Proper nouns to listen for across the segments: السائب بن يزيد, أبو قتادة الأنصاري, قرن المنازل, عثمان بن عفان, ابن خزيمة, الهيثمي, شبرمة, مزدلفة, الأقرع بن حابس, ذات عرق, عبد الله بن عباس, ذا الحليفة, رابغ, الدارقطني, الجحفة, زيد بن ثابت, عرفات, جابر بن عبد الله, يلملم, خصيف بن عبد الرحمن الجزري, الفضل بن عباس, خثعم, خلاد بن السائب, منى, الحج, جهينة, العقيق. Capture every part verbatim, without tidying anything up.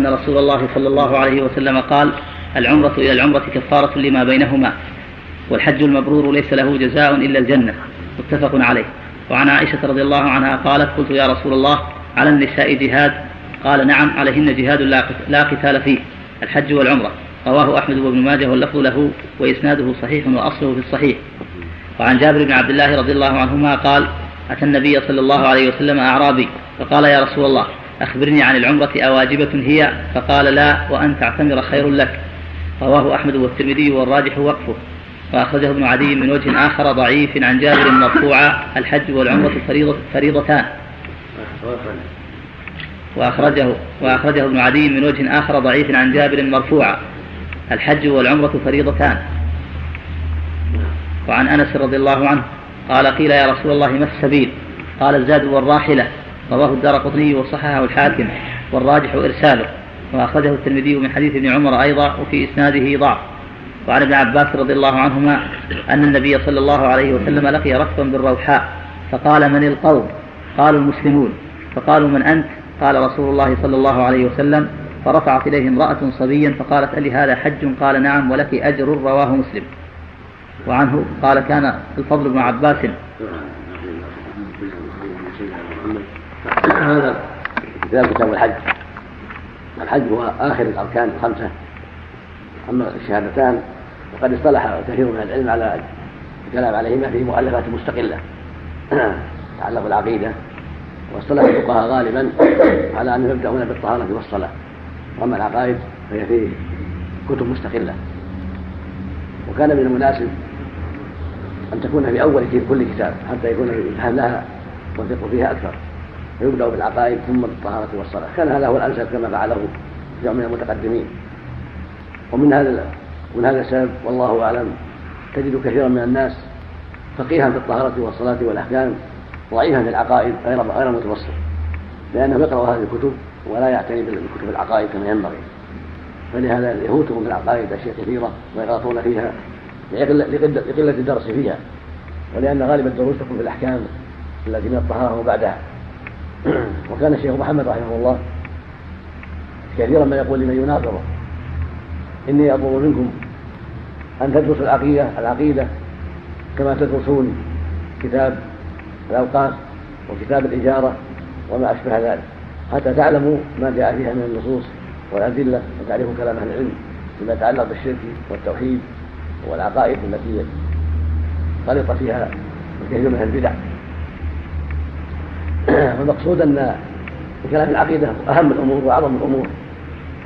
أن رسول الله صلى الله عليه وسلم قال: العمرة إلى العمرة كفارة لما بينهما، والحج المبرور ليس له جزاء إلا الجنة، متفق عليه. وعن عائشة رضي الله عنها قالت: قلت يا رسول الله على النساء جهاد؟ قال: نعم، عليهن جهاد لا قتال فيه، الحج والعمرة. رواه أحمد وابن ماجه واللفظ له وإسناده صحيح وأصله في الصحيح. وعن جابر بن عبد الله رضي الله عنهما قال: أتى النبي صلى الله عليه وسلم أعرابي فقال: يا رسول الله أخبرني عن العمرة أواجبة هي؟ فقال: لا، وأن تعتمر خير لك. رواه أحمد والترمذي والراجح وقفه. وأخرجه ابن عدي من وجه آخر ضعيف عن جابر مرفوعا: الحج والعمرة فريضتان. وأخرجه وأخرجه ابن عدي من وجه آخر ضعيف عن جابر مرفوعا: الحج والعمرة فريضتان. وعن أنس رضي الله عنه قال: قيل يا رسول الله ما السبيل؟ قال: الزاد والراحلة. رواه الدارقطني وصححه الحاكم والراجح إرساله. وأخرجه الترمذي من حديث ابن عمر أيضا وفي إسناده ضعف. وعن ابن عباس رضي الله عنهما أن النبي صلى الله عليه وسلم لقي ركبا بالروحاء فقال: من القوم؟ قالوا: المسلمون. فقالوا: من أنت؟ قال: رسول الله صلى الله عليه وسلم. فرفعت إليه امرأة صبيا فقالت: ألي هذا حج؟ قال: نعم، ولك أجر. رواه مسلم. وعنه قال: كان الفضل بن عباس. هذا كتاب كتاب الحج. الحج هو آخر الأركان الخمسة. أما الشهادتان وقد اصطلح كثير من العلم على الكلام عليهما في مؤلفات مستقلة تعلق العقيدة، واصطلح الفقهاء غالبا على أن يبدأون بالطهارة والصلاة، وأما العقائد فهي فيه كتب مستقلة. وكان من المناسب أن تكون في أول كل كتاب حتى يكون أهلها والفقه فيها أكثر، فيبدأ بالعقائد ثم بالطهارة والصلاة. كان هذا هو الأنسب كما فعله جمع من المتقدمين. ومن هذا ومن هذا السبب والله أعلم تجد كثيرا من الناس فقيها في الطهارة والصلاة والأحكام، ضعيفا في العقائد، غير غير متوسط، لأنه يقرأ هذه الكتب ولا يعتني بالكتب العقائد كما ينبغي. فلهذا يفوتهم في العقائد أشياء كثيرة ويغلطون فيها لقلة الدرس فيها، ولأن غالب الدروس تكون في الأحكام التي من الطهارة وبعدها. وكان الشيخ محمد رحمه الله كثيرا ما يقول لمن يناظره: إني أطلب منكم أن تدرسوا العقيدة العقيدة كما تدرسون كتاب الأوقاف وكتاب الإجارة وما أشبه ذلك، حتى تعلموا ما جاء فيها من النصوص والأدلة، وتعرفوا كلام أهل العلم فيما يتعلق بالشرك والتوحيد والعقائد التي خلط فيها الكثير من البدع. والمقصود أن كلام العقيدة أهم الأمور وأعظم الأمور.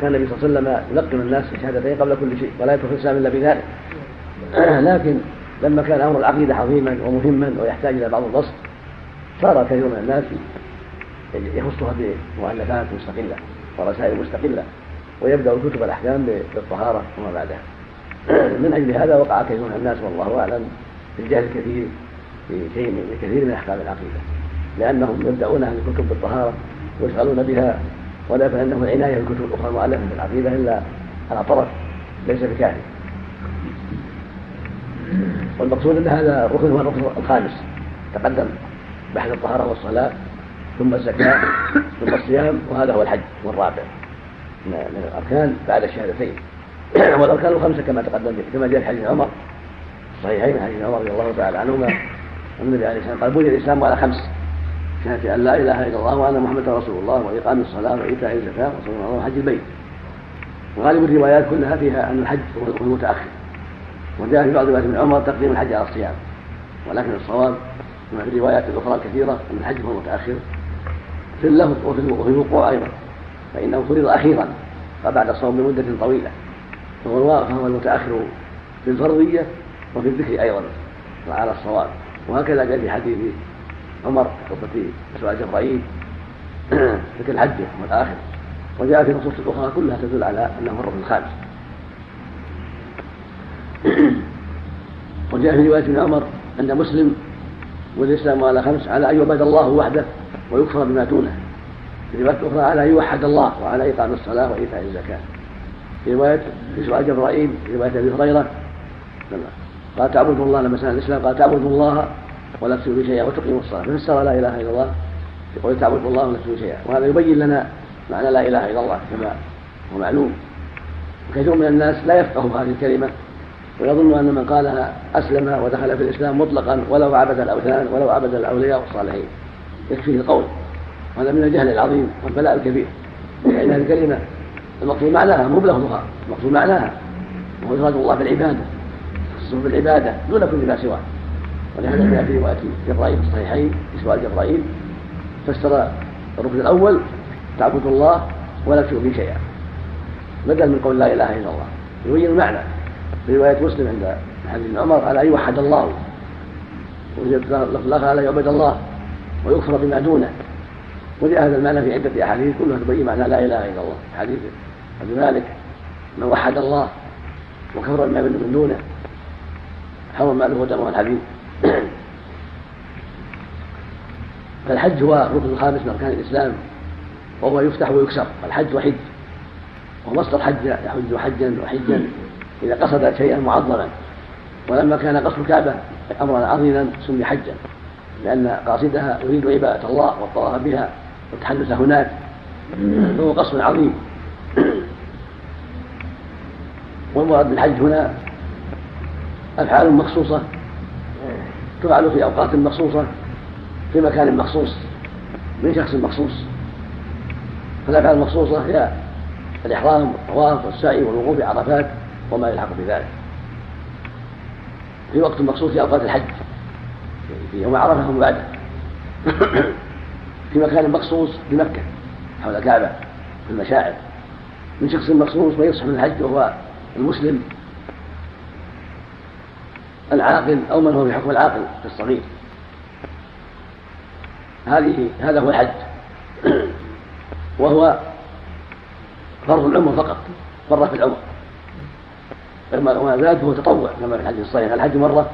كان النبي صلى الله عليه وسلم يلقن الناس شهادتين قبل كل شيء، ولا يدخل الإسلام إلا بذلك. لكن لما كان أمر العقيدة عظيما ومهما ويحتاج إلى بعض البسط، صار كثير من الناس يخصها بمؤلفات مستقلة ورسائل مستقلة، ويبدأ كتب الأحكام بالطهارة وما بعدها. من أجل هذا وقع كثير من الناس والله أعلم في الجهل الكثير في كثير من أحكام العقيدة، لأنهم يبدأون هذه الكتب بالطهارة ويشغلون بها، ولا فإنه العناية بالكتب الأخرى المؤلفة بالعقيدة إلا على طرف ليس بكاهن. والمقصود أن هذا الركن هو الركن الخامس، تقدم بحث الطهارة والصلاة ثم الزكاة ثم الصيام، وهذا هو الحج والرابع من الأركان بعد الشهادتين. والأركان الخمسة كما تقدم به كما جاء في حديث عمر الصحيحين، حديث عمر رضي الله تعالى عنهما أن النبي عليه الصلاة والسلام قال: بني الإسلام على خمس: شهادة أن لا إله إلا الله وأن محمدا رسول الله، وإقام الصلاة، وإيتاء الزكاة، وصوم رمضان، وحج البيت. وغالب الروايات كلها فيها أن الحج هو المتأخر، وجاء في بعض روايات ابن عمر تقديم الحج على الصيام، ولكن الصواب وفي الروايات الأخرى كثيرة أن الحج هو المتأخر في اللفظ وفي الوقوع أيضا، فإنه فرض أخيرا فبعد الصوم بمدة طويلة، فهو المتأخر في الفرضية وفي الذكر أيضا على الصواب. وهكذا جاء في حديث عمر قصة سؤال جبرائيل في الحج متأخر، وجاء في النصوص الأخرى كلها تدل على أنه الركن الخامس. وجاء في رواية ابن عمر أن مسلم والإسلام على خمس: على أن يعبد الله وحده ويكفر بما دونه. في رواية أخرى: على أن يوحد الله، وعلى إقام الصلاة، وإيتاء الزكاة. في رواية سؤال جبرائيل في رواية أبي هريرة قال: تعبد الله لما سأل الإسلام قال: تعبد الله ولا تشرك به شيئا وتقيم الصلاة. فسر لا إله إلا الله يقول: تعبد الله ولا تشرك به شيئا، وهذا يبين لنا معنى لا إله إلا الله كما ومعلوم. كثير من الناس لا يفقه هذه الكلمة ويظن أن من قالها أسلم ودخل في الإسلام مطلقا ولو عبد الأوثان ولو عبد الأولياء والصالحين، يكفيه القول، وهذا من الجهل العظيم والبلاء الكبير. لأن هذه الكلمة المقصود معناها مو بلفظها، المقصود معناها وهو إراد الله بالعبادة، خصوصا بالعبادة دون كل ما سواه. ولهذا جاء في رواية جبرائيل في الصحيحين سؤال جبرائيل فسر الركن الأول تعبد الله ولا تشرك به شيئا بدل من قول لا إله إلا الله، يبين المعنى. في رواية مسلم عند حديث ابن عمر على أن يوحد الله، واللفظ على يعبد الله ويكفر بما دونه. وجاء هذا المعنى في عدة أحاديث كلها تبين معنى لا إله إلا الله، حديث أبي مالك من وحد الله وكفر بما من دونه حرم ماله ودمه الحديث. فالحج هو الركن الخامس من أركان الإسلام، وهو يفتح ويكسر. الحج وحج، ومصدر حج يحج حجا وحجا إذا قصد شيئا معظما. ولما كان قصد الكعبة أمرا عظيما سمي حجا، لأن قاصدها يريد عبادة الله والطواف بها والتحدث هناك، فهو قصد عظيم. والمراد بالحج هنا أفعال مخصوصة تفعل في أوقات مخصوصة في مكان مخصوص من شخص مخصوص. فالأفعال المخصوصة هي الإحرام والطواف والسعي والوقوف بعرفات وما يلحق بذلك في وقت مخصوص في أوقات الحج، في يوم عرفة وبعده، في مكان مخصوص في مكة حول الكعبة في المشاعر من شخص مخصوص ما يصح من الحج، وهو المسلم العاقل أو من هو بحكم العاقل كالصغير. هذه هذا هو الحج، وهو فرض العمر فقط، مرة في العمر، وما زاده تطوع كما في الحج الصحيح. الحج مرة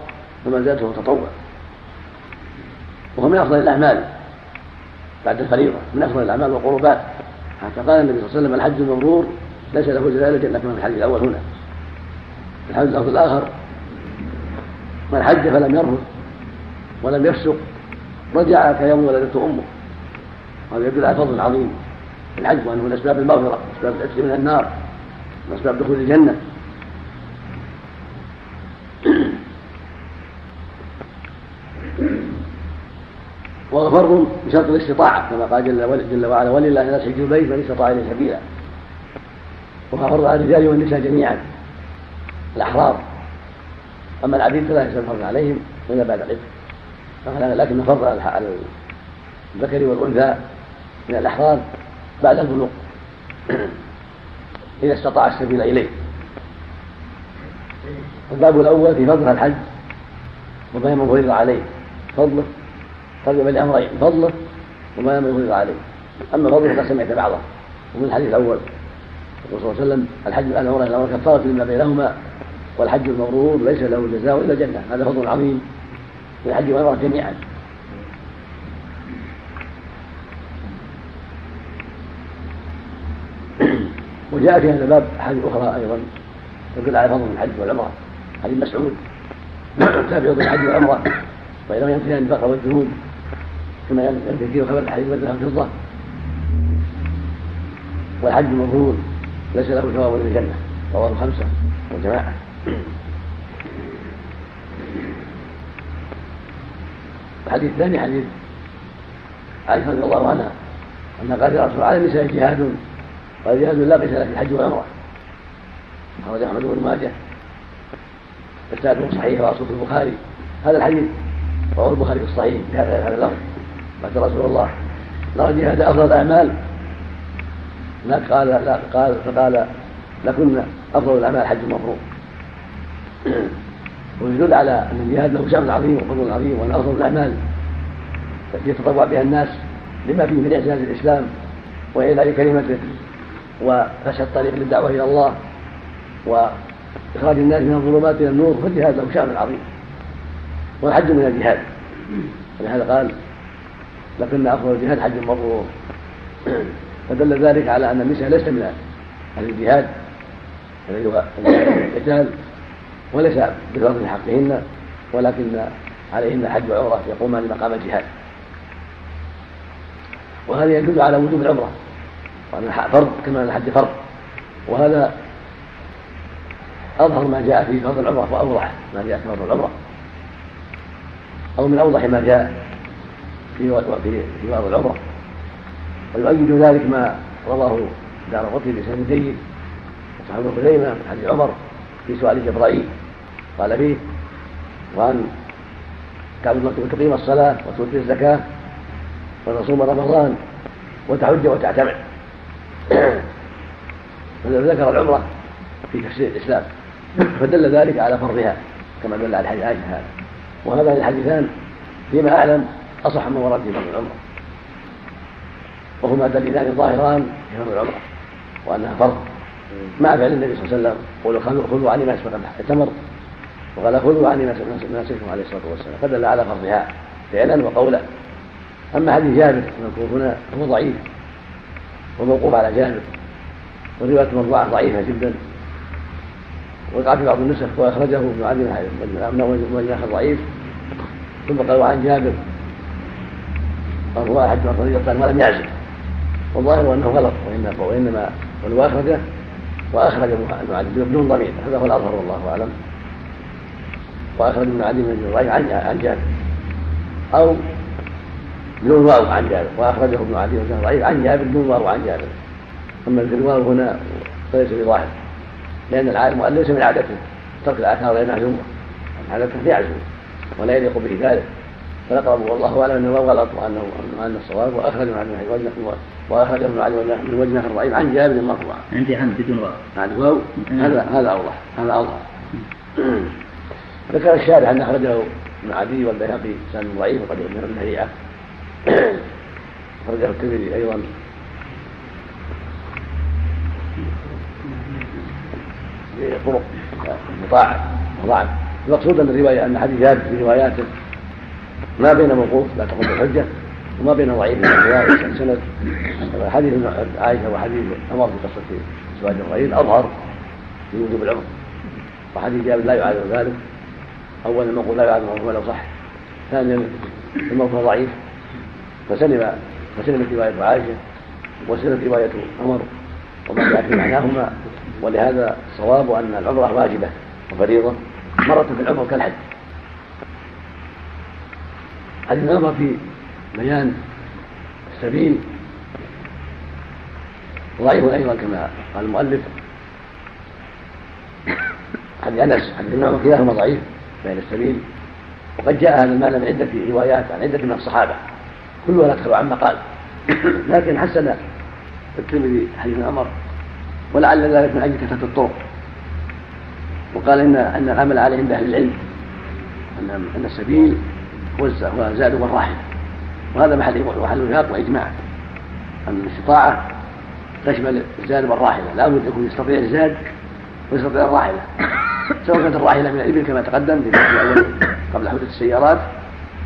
وما زاده تطوع، وهو من أفضل الأعمال بعد الفريضة، من أفضل الأعمال والقربات. حتى قال النبي صلى الله عليه وسلم الحج المبرور ليس له جلالة إلا كما في الحج الأول. هنا الحج الأول الآخر من حج فلم يرفث ولم يفسق رجع كيوم ولدته أمه، وهذا يدل على فضل عظيم الحج، وأنه من أسباب المغفرة، أسباب العتق من النار، من أسباب دخول الجنة. وغفر بشرط الاستطاعة كما قال جل وعلا ولله الناس حج البيت من استطاع إليه سبيلا، وغفر على الرجال والنساء جميعا الأحرار. أما العبيد فلا يجب الفرض عليهم إلا بعد العتق، لكن فرض على الذكر والأنثى من الأحرار بعد البلوغ إذا استطاع السبيل إليه. الباب الأول في فضل الحج وما يمن غرض عليه، فضله ترجم الأمرين، فضله وما يمن غرض عليه. أما فضله قد سمعت بعضه، ومن الحديث الأول يقول صلى الله عليه وسلم الحج الأمرين الأمر كفارة لما بينهما والحج المبرور ليس له جزاء إلا الجنة. هذا فضل عظيم للحج والعمرة جميعا. وجاء في هذا الباب أحاديث أخرى أيضا تدل على فضل الحج والعمرة، حديث مسعود تابعوا بالحج والعمرة وإنما ينفيان الفقر والجنود كما ينفي خبر الحديث والذهب والفضة. والحج المبرور ليس له ثواب إلا الجنة، رواه الخمسة والجماعة. الحديث الثاني حديث عائشة رضي الله عنها أن قال رسول الله على النساء جهاد والجهاد لا قيس له في الحج والعمرة، خرج أحمد بن ماجه إسناده صحيح وأصله في البخاري. هذا الحديث رواه البخاري في الصحيح بهذا اللفظ قال رسول الله لقد جهاد أفضل الأعمال، لا قال لا قال فقال لكن أفضل الأعمال الحج المبرور. ويدل على أن الجهاد له شأن عظيم وفضل عظيم، وأن أفضل الأعمال يتطوع بها الناس لما فيه من إعزاز الإسلام وإعلاء كلمته وفشل الطريق للدعوة إلى الله وإخراج الناس من الظلمات إلى النور، فالجهاد له شأن عظيم والحج من الجهاد. ولهذا قال لكن أفضل الجهاد حج المبرور، فدل ذلك على أن النساء ليس من أهل الجهاد الذي هو القتال وليس بفضل حقهن، ولكن عليهن حج وعمرة يقومان مقام الجهاد. وهذا يدل على وجوب العمرة وأن الحج فرض كما أن الحج فرض، وهذا أظهر ما جاء في فرض العمرة وأوضح ما جاء في فرض العمرة، أو من أوضح ما جاء في فرض العمرة. ويؤيد ذلك ما رواه الدارقطني بسند جيد وصححه ابن خزيمة من حديث عمر في سؤال جبرائيل قال فيه: وأن تعبد وتقيم الصلاة وتؤتي الزكاة وتصوم رمضان وتحج وتعتمر. فذكر العمرة في تفسير الإسلام، فدل ذلك على فرضها كما دل على الحديث هذا. وهذان الحديثان فيما أعلم أصح ما ورد في فرض العمرة، وهما دليلان ظاهران في فرض العمرة وأنها فرض، مع فعل النبي صلى الله عليه وسلم قالوا خذوا عني ما أسبق التمر، وقال خذوا عني ما نسكتم عليه الصلاة والسلام، فدل على فرضها فعلا وقولا. أما حديث جابر المذكور هنا هو ضعيف وموقوف على جابر، ورواية مرفوعة ضعيفة جدا، وقع في بعض النسخ وأخرجه ابن عدي من جناح ضعيف، ثم قالوا عن جابر الرواية حتى طريقة ولم يعزل، والظاهر أنه غلط، وإنما ولو أخرجه وأخرج ابن عدي بدون ضمير، هذا هو الأظهر والله أعلم، وأخرج ابن عدي من الرواية عن جابر أو بدون واو عن جابر، وأخرجه ابن عدي من الرواية عن جابر بدون واو عن جابر. أما الواو هنا فليس بظاهر، لأن العالم ليس من عادته ترك الآثار غير معلومة، عادته يعزو ولا يليق به ذلك، فنقرب والله أعلم أن الواو غلط وأنه أن الصواب وأخرج ابن عدي من وجنه الرواية عن جابر المرفوع. عندي عن بدون واو عن واو، هذا هذا أوضح، هذا أوضح. ذكر الشارع أن أخرجه ابن عدي والبيهقي سند ضعيف وقد يكون من الهيئة، أخرجه الترمذي أيضا، طرق مطاعم مطاعم. المقصود من الرواية أن حديث جابر في رواياته ما بين موقوف لا تقوم الحجة وما بين ضعيف من سند حديث عائشة وحديث عمر في قصة أزواج الرحيل أظهر في وجوب العمر، وحديث جابر لا يعارض ذلك. أولا المقول لا يعارض ذلك ولو صح، ثانيا الموقف ضعيف فسلم فسلمت رواية عائشة وسلمت رواية عمر وما جاء في معناهما، ولهذا صواب أن العمرة واجبة وفريضة مرة في العمر كالحج. حديث العمرة في بيان السبيل ضعيف أيضا كما قال المؤلف. حديث أنس حديث العمرة كلاهما ضعيف بين السبيل، وقد جاء هذا المعنى من عدة روايات عن عدة من الصحابة كلها لا تخلو عما قال، لكن حسن الترمذي حديث العمرة، ولعل ذلك من أجل كثرة الطرق، وقال إن أن العمل عليهم بأهل العلم، أن أن السبيل هو الزاد والراحلة، وهذا محل محل وفاق وإجماع أن الاستطاعة تشمل الزاد والراحلة، لا بد يكون يستطيع الزاد ويستطيع الراحلة، سواء كانت الراحلة من الإبل كما تقدم في الفصل الأول قبل حدوث السيارات،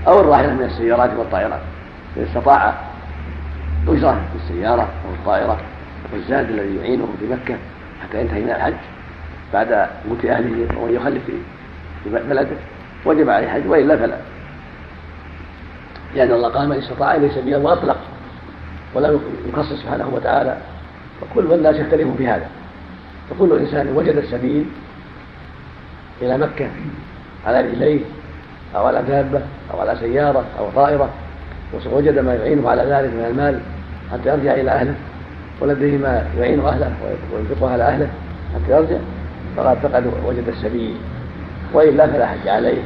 أو الراحلة من السيارات والطائرات، الاستطاعة أجرة بالسيارة أو الطائرة، والزاد الذي يعينه في مكة حتى ينتهي من الحج بعد موت أهله ومن يخلف في بلده وجب عليه الحج وإلا فلا، لأن الله قال من استطاع إليه سبيلا وأطلق ولا يخصص سبحانه وتعالى، فكل الناس يختلفون في هذا، فكل إنسان وجد السبيل إلى مكة على رجليه أو على دابة أو على سيارة أو طائرة ووجد ما يعينه على ذلك من المال حتى يرجع إلى أهله، ولديه ما يعين أهله وينفقه على أهله حتى يرجع، فقد فقد وجد السبيل، وإلا فلا حج عليه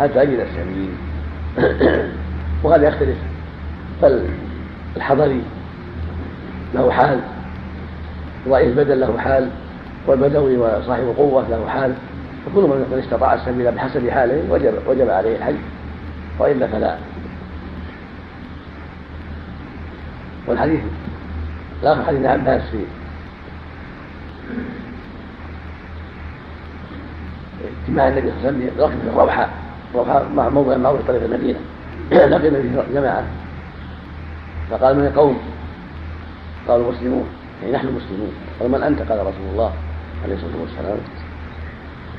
حتى يجد السبيل. وهذا يختلف، فالحضري له حال، ضعيف البدن له حال، والبدوي وصاحب القوة له حال، فكل من استطاع السبيل بحسب حاله وجب, وجب عليه الحج وإلا فلا. والحديث الآخر حديث عباس في اجتماع النبي صلى الله عليه وسلم رقم في الروحة، الروحة مع موضع معروف طريق المدينة، لقي به جماعة فقال من القوم؟ قالوا مسلمون، يعني نحن مسلمون. قال من أنت؟ قال رسول الله عليه الصلاة والسلام.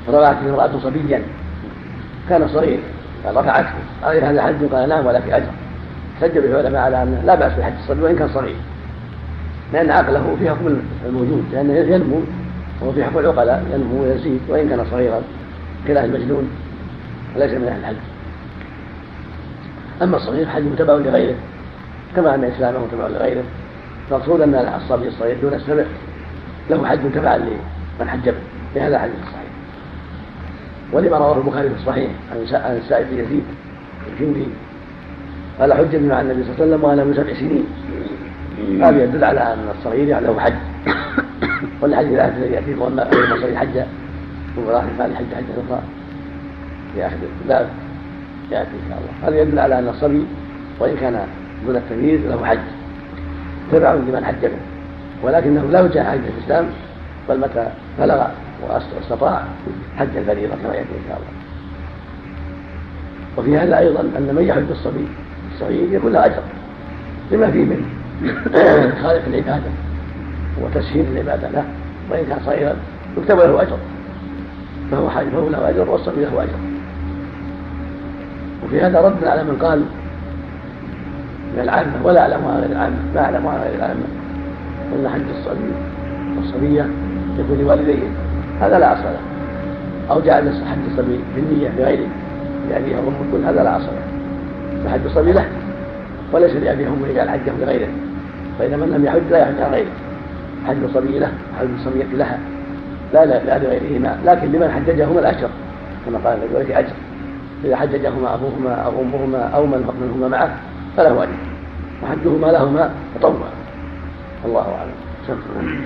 فرفعت امرأة صبيا كان صغير فرفعته، قال هذا حج؟ قال نعم ولا في أجر. سجل العلماء على أنه لا بأس بحج الصبي وإن كان صغير، لأن عقله في حكم الموجود، لأنه ينمو وهو في حق العقلاء ينمو ويزيد وإن كان صغيرا كلاه المجنون وليس من أهل الحج. أما الصغير حج متبع لغيره كما أن إسلامه متبع لغيره، فالمقصود أن الصبي الصغير دون السبع له حج متبع لمن حج به، لهذا الحديث الصحيح. ولما رواه البخاري في الصحيح عن السائب بن يزيد الجندي قال حجبني مع النبي صلى الله عليه وسلم وأنا من سبع سنين، هذا يدل على أن الصغير له حج. والحديث الآخر الذي يأتيه وأما الصغير حجة وراح الثاني حجة حجة أخرى في آخر الباب يأتي إن شاء الله. هذا يدل على أن الصبي وإن كان دون التمييز له حج تبع لمن حج به، ولكنه لا وجه حج في الإسلام، بل متى بلغ واستطاع حج الفريضة كما يأتي إن شاء الله. وفي هذا أيضا أن من يحج الصبي الصغير يكون له أجر لما فيه من خالق العبادة وتسهيل العبادة له، وإن كان صغيرا يكتب له أجر، فهو حاج فهو له أجر والصبي له أجر. وفي هذا رد على من قال من العامة ولا أعلمها غير العامة لا أعلمها غير العامة أن حج الصبي والصبية يكون لوالديه، هذا لا أصل له، أو جعل حج الصبي بالنية بغيره لأبيه أو أمه، هذا لا أصل له. فحج الصبي له وليس لأبيه أمه يجعل حجه لغيره، فإن من لم يحج لا يحج عن غيره. حج الصبي له حج الصبية لها لا لا لغيرهما، لكن لمن حججهما الأجر كما قال النبي ولك أجر، إذا حججهما أبوهما أو أمهما أو منهما معه فله أجر، وحجهما لهما تطوع. الله أعلم. شكرا.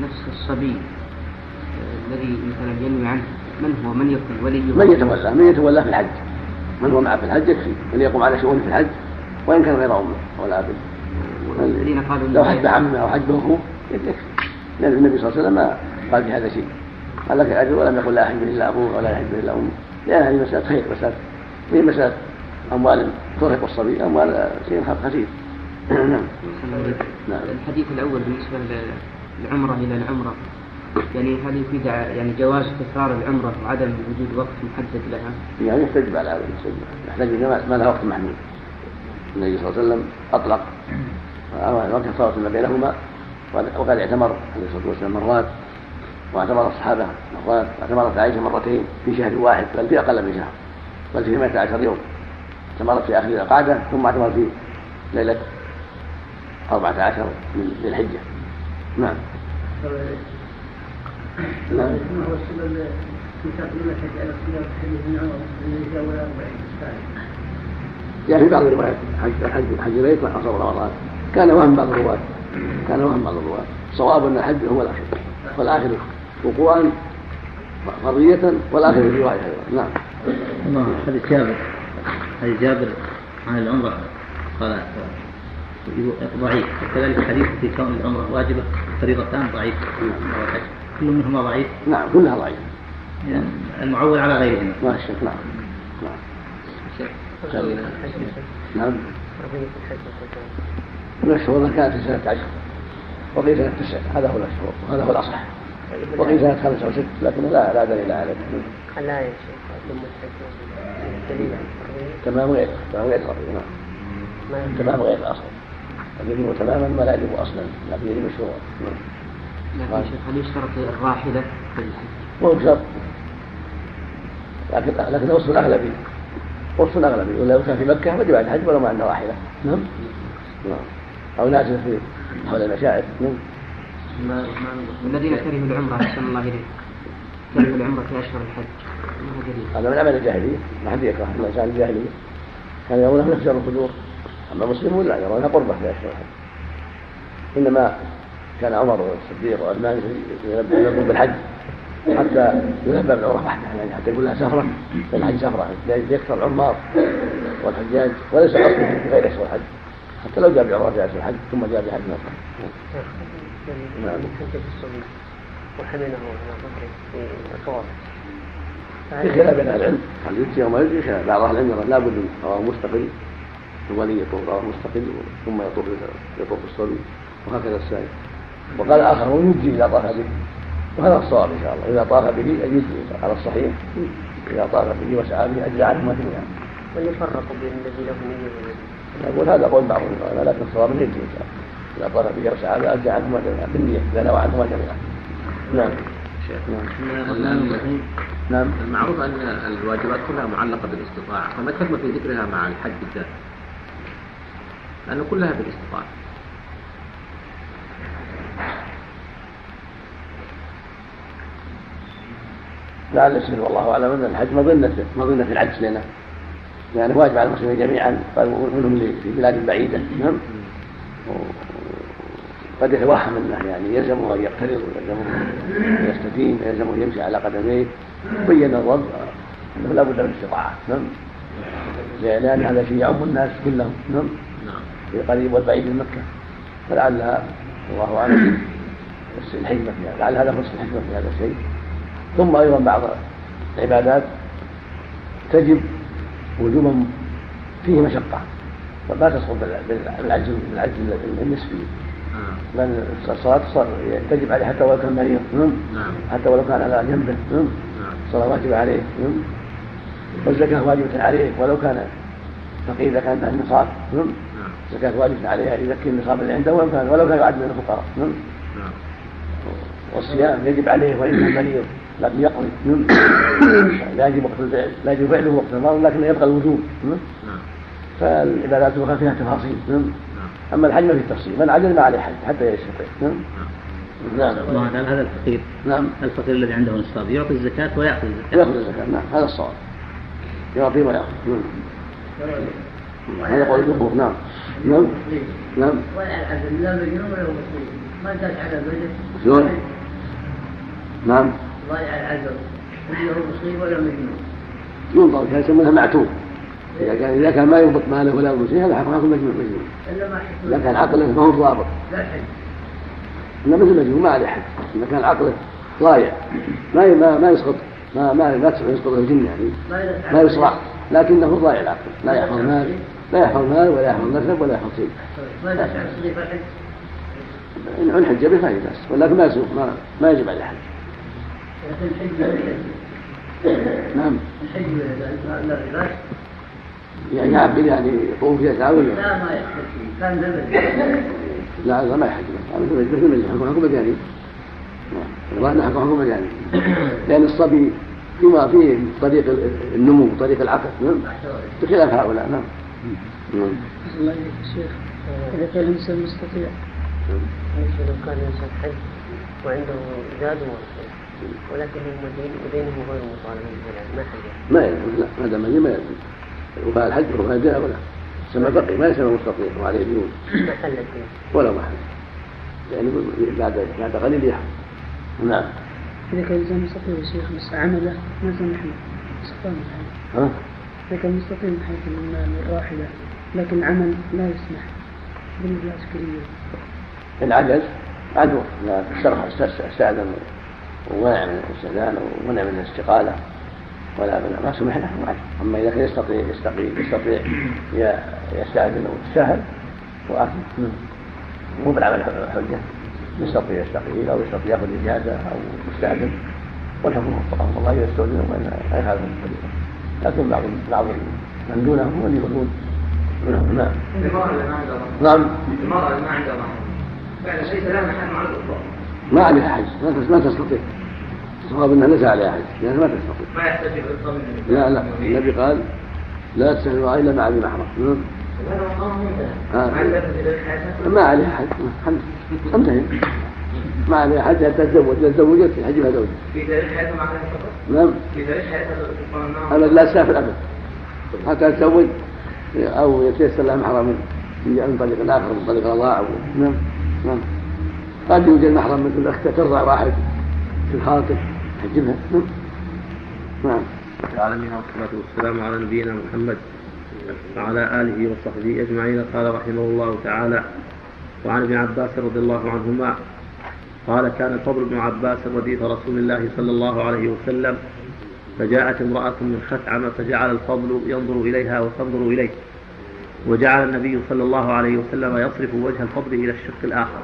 نفس الصبي الذي مثلا ينوي عنه من هو من يكون وليه؟ من يتولى من يتولى في الحج، من هو معه في الحج يكفي، من يقوم على شؤونه في الحج وإن كان غير أمه أو الأب. لو حج عمه أو حج أخوه يكفي، لأن النبي صلى الله عليه وسلم ما قال في هذا شيء، قال لك الأجر ولم يقل لا أحج به إلا أبوه ولا أحج به إلا أمه، لأن هذه مسألة خير، مسألة هي مسألة أموال ترهق الصبي، أموال شيء خفيف. الحديث الأول بالنسبة للعمرة إلى العمرة، يعني هل يفيد يعني جواز تكرار العمرة وعدم وجود وقت محدد لها؟ يعني يحتج على هذا، يحتج ما لها وقت محدود. النبي صلى الله عليه وسلم أطلق وكان صارت ما بينهما، وقد اعتمر عليه الصلاة والسلام مرات، واعتمر الصحابة مرات، واعتمرت عائشة مرتين في شهر واحد بل في أقل من شهر، بل في ثمانية عشر يوم. اعتمرت في آخر القعدة، ثم اعتمر في ليلة أربعة عشر من الحجة. نعم. نعم. يعني بعض الروايات الحج الحج لا يطلع أصل رمضان، كان وهم بعض الروايات كان وهم بعض الروايات صواب أن الحج هو الأخير، والآخر وقوعا فرضية والآخر رواية. نعم. الله حديث جابر حديث جابر عن العمرة قال ضعيف، وكذلك حديث في كون العمرة واجبة فريضتان ضعيف، كل منهما ضعيف. نعم كلها ضعيف، يعني المعول على غيرهما. ما شاء الله. نعم. نعم. الأشهر كانت سنة عشر وقيل سنة تسع، هذا هو الأشهر وهذا هو الأصح، وقيل سنة خمسة وست، لكن لا لا دليل على ذلك. تمام غير تمام غير نعم تمام غير الأصل، يجب تماما ما لا يجب أصلا، لكن يجب الشروع. نعم. هل يشترط الراحلة في الحج؟ مو بشرط، لكن لكن وصف الأغلبية وصف الأغلبية، ولو كان في مكة ما جمع الحج ولا ما عنده راحلة. نعم. نعم. أو نازل في حول المشاعر. نعم. الذين كرهوا العمرة أحسن الله إليه كرهوا العمرة في أشهر الحج، هذا من عمل الجاهلية، ما حد يكره الإنسان الجاهلية، كانوا يرونه من أشجار الخدور، أما المسلمون لا يرونها قربة في أشهر الحج، إنما كان عمر والصديق وعثمان يلبون بالحج حتى يلبى بالعمرة وحدها، يعني حتى يقول لها سفرة الحج سفرة ليكثر العمار والحجاج، وليس أصل في غير أشهر الحج، حتى لو جاء بعمرة في أشهر الحج ثم جاء بحج نفسه. نعم. وحمله على في خلاف بين العلم، قال يجزي وما يجزي خلاف، بعض أهل العلم لا بد من رواه مستقل الولي يطوف رواه مستقل ثم يطوف يطوف الصبي وهكذا السائل، وقال آخرون يجزي إذا طاف به، وهذا الصواب إن شاء الله، إذا طاف به يجزي على الصحيح، إذا طاف به وسعى به أجزى عنه ما جميعا. واللي فرقوا بين الذي له نية والذي أقول هذا قول بعضهم، لكن الصواب يجزي إن شاء الله. إذا قرأ فيه يرجع هذا أرجع عنهما جميعا بالنية إذا نوى عنهما جميعا. نعم نعم. المعروف أن الواجبات كلها معلقة بالاستطاعة، فما الحكمة في ذكرها مع الحج بالذات؟ لأنه كلها بالاستطاعة. لا الاسم والله أعلم أن الحج مظنة مظنة العجز لنا، يعني واجب على المسلمين جميعا، منهم في بلاد بعيدة نعم، وقد يتوهم منه يعني يلزمه أن يقترض ويلزمه أن يستدين ويلزمه أن يمشي على قدميه، بين الوضع أنه لا بد من الاستطاعة نعم، لأن هذا شيء يعم الناس كلهم نعم في القريب والبعيد من مكة، فلعلها الله أعلم الحكمة فيها، لعل هذا هو الحكمة في هذا الشيء. ثم أيضا بعض العبادات تجب وجوبا فيه مشقة فلا تسقط بالعجل النسبي، لأن الصلاة تجب عليه حتى ولو كان مريض حتى ولو كان على جنبه، الصلاة واجبة عليه، والزكاة واجبة عليه ولو كان فقير إذا كان عنده نصاب، الزكاة واجبة عليه يزكي النصاب اللي عنده ولو كان ولو كان يعد من الفقراء، والصيام يجب عليه وإن كان مريض لكن يقضي، لا يجب لا يجب فعله وقت الفرض لكن يبقى الوجوب، فالعبادات الأخرى فيها تفاصيل، أما الحج ما في تفصيل، من عجل ما عليه حج حتى يستطيع. نعم نعم. هذا الفقير نعم الفقير الذي عنده نصاب يعطي الزكاة ويأخذ الزكاة يأخذ الزكاة نعم هذا الصواب، يعطي ويأخذ هذا يقول الجمهور نعم نعم نعم. والعزل لا مجنون ولا مسلم ما زاد على بلده شلون نعم ضايع العزل ولا مسلم ولا مجنون ينظر كان يسمونها معتوه، إذا كان ما يضبط ماله ولا مسلم هذا حقه مجنون مجنون، إذا كان عقله ما هو ضابط لا حد إنه مثل مجنون ما عليه حد، إذا كان عقله ضايع ما ما ما يسقط ما ما لا تسمع يسقط الجن يعني ما يصرع، لكنه ضايع العقل لا يحفظ مال لا يحفظ مال ولا يحفظ نسب ولا يحفظ شيء. إن حج به فهي بس ولكن ما يسوق ما ما يجب على حد. نعم. الحج بالغراس. يعني يعبد يعني يقوم فيها تعاون. لا ما يحج كان ذنب. لا هذا ما يحج مثل مثل مثل حكم حكم مجاني. والله حكم حكم مجاني لأن الصبي فيما فيه طريق النمو طريق العقل نعم بخلاف هؤلاء نعم. الله الشيخ إذا كان الإنسان مستطيع لو كان إنسان حي وعنده زاد ومال ولكن دينه غير مطالب منه ما يجوز لا هذا ما يجوز وقال الحج وقال الجاه ولا سمى بقي ما يسمى مستطيع وعليه ديون ولا محل يعني بعد بعد قليل يحل. نعم. إذا كان الإنسان مستطيع الشيخ بس عمله مثلا نحن سبحان الله ها إذا كان مستطيع من حيث الراحلة لكن العمل لا يسمح بالله سكرية العجز عدوى لا الشرح استأذن ومنع من الاستئذان ومنع من الاستقالة ولا منع ما سمح له معه، أما إذا كان يستطيع يستطيع يستطيع يستأذن ويتساهل وأكل مو بالعمل حجة يستطيع يستقيل أو يستطيع يأخذ إجازة أو يستأذن والحكم الله يستأذنه وإن هذا لكن بعض من دونه هو اللي يقول نعم نعم المرأة ما عندها رحم فعلا شيء لا محل مع الإطلاق ما عليها حج ما تستطيع الصواب أنها ليس عليها حج لأنها ما تستطيع ما يحتاج لا لا النبي قال لا تسهلوا إلا مع ذي محرم ما عليها حج حمد ما عليها حج حتى تتزوج لا تزوجت حجبها زوجها في تاريخ حياتها ما عليها فقط نعم في تاريخ حياتها أنا لا أسافر أبدا حتى تتزوج أو يتيسر لها محرم من طريق آخر من طريق رضاع نعم نعم قد يوجد محرم مثل الأخت ترضع واحد في الخاطر حجبها نعم نعم. العالمين والصلاة والسلام على نبينا محمد وعلى آله وصحبه أجمعين. قال رحمه الله تعالى وعن ابن عباس رضي الله عنهما قال كان الفضل بن عباس رديف رسول الله صلى الله عليه وسلم فجاءت امرأة من خثعم فجعل الفضل ينظر إليها وتنظر إليه وجعل النبي صلى الله عليه وسلم يصرف وجه الفضل إلى الشق الآخر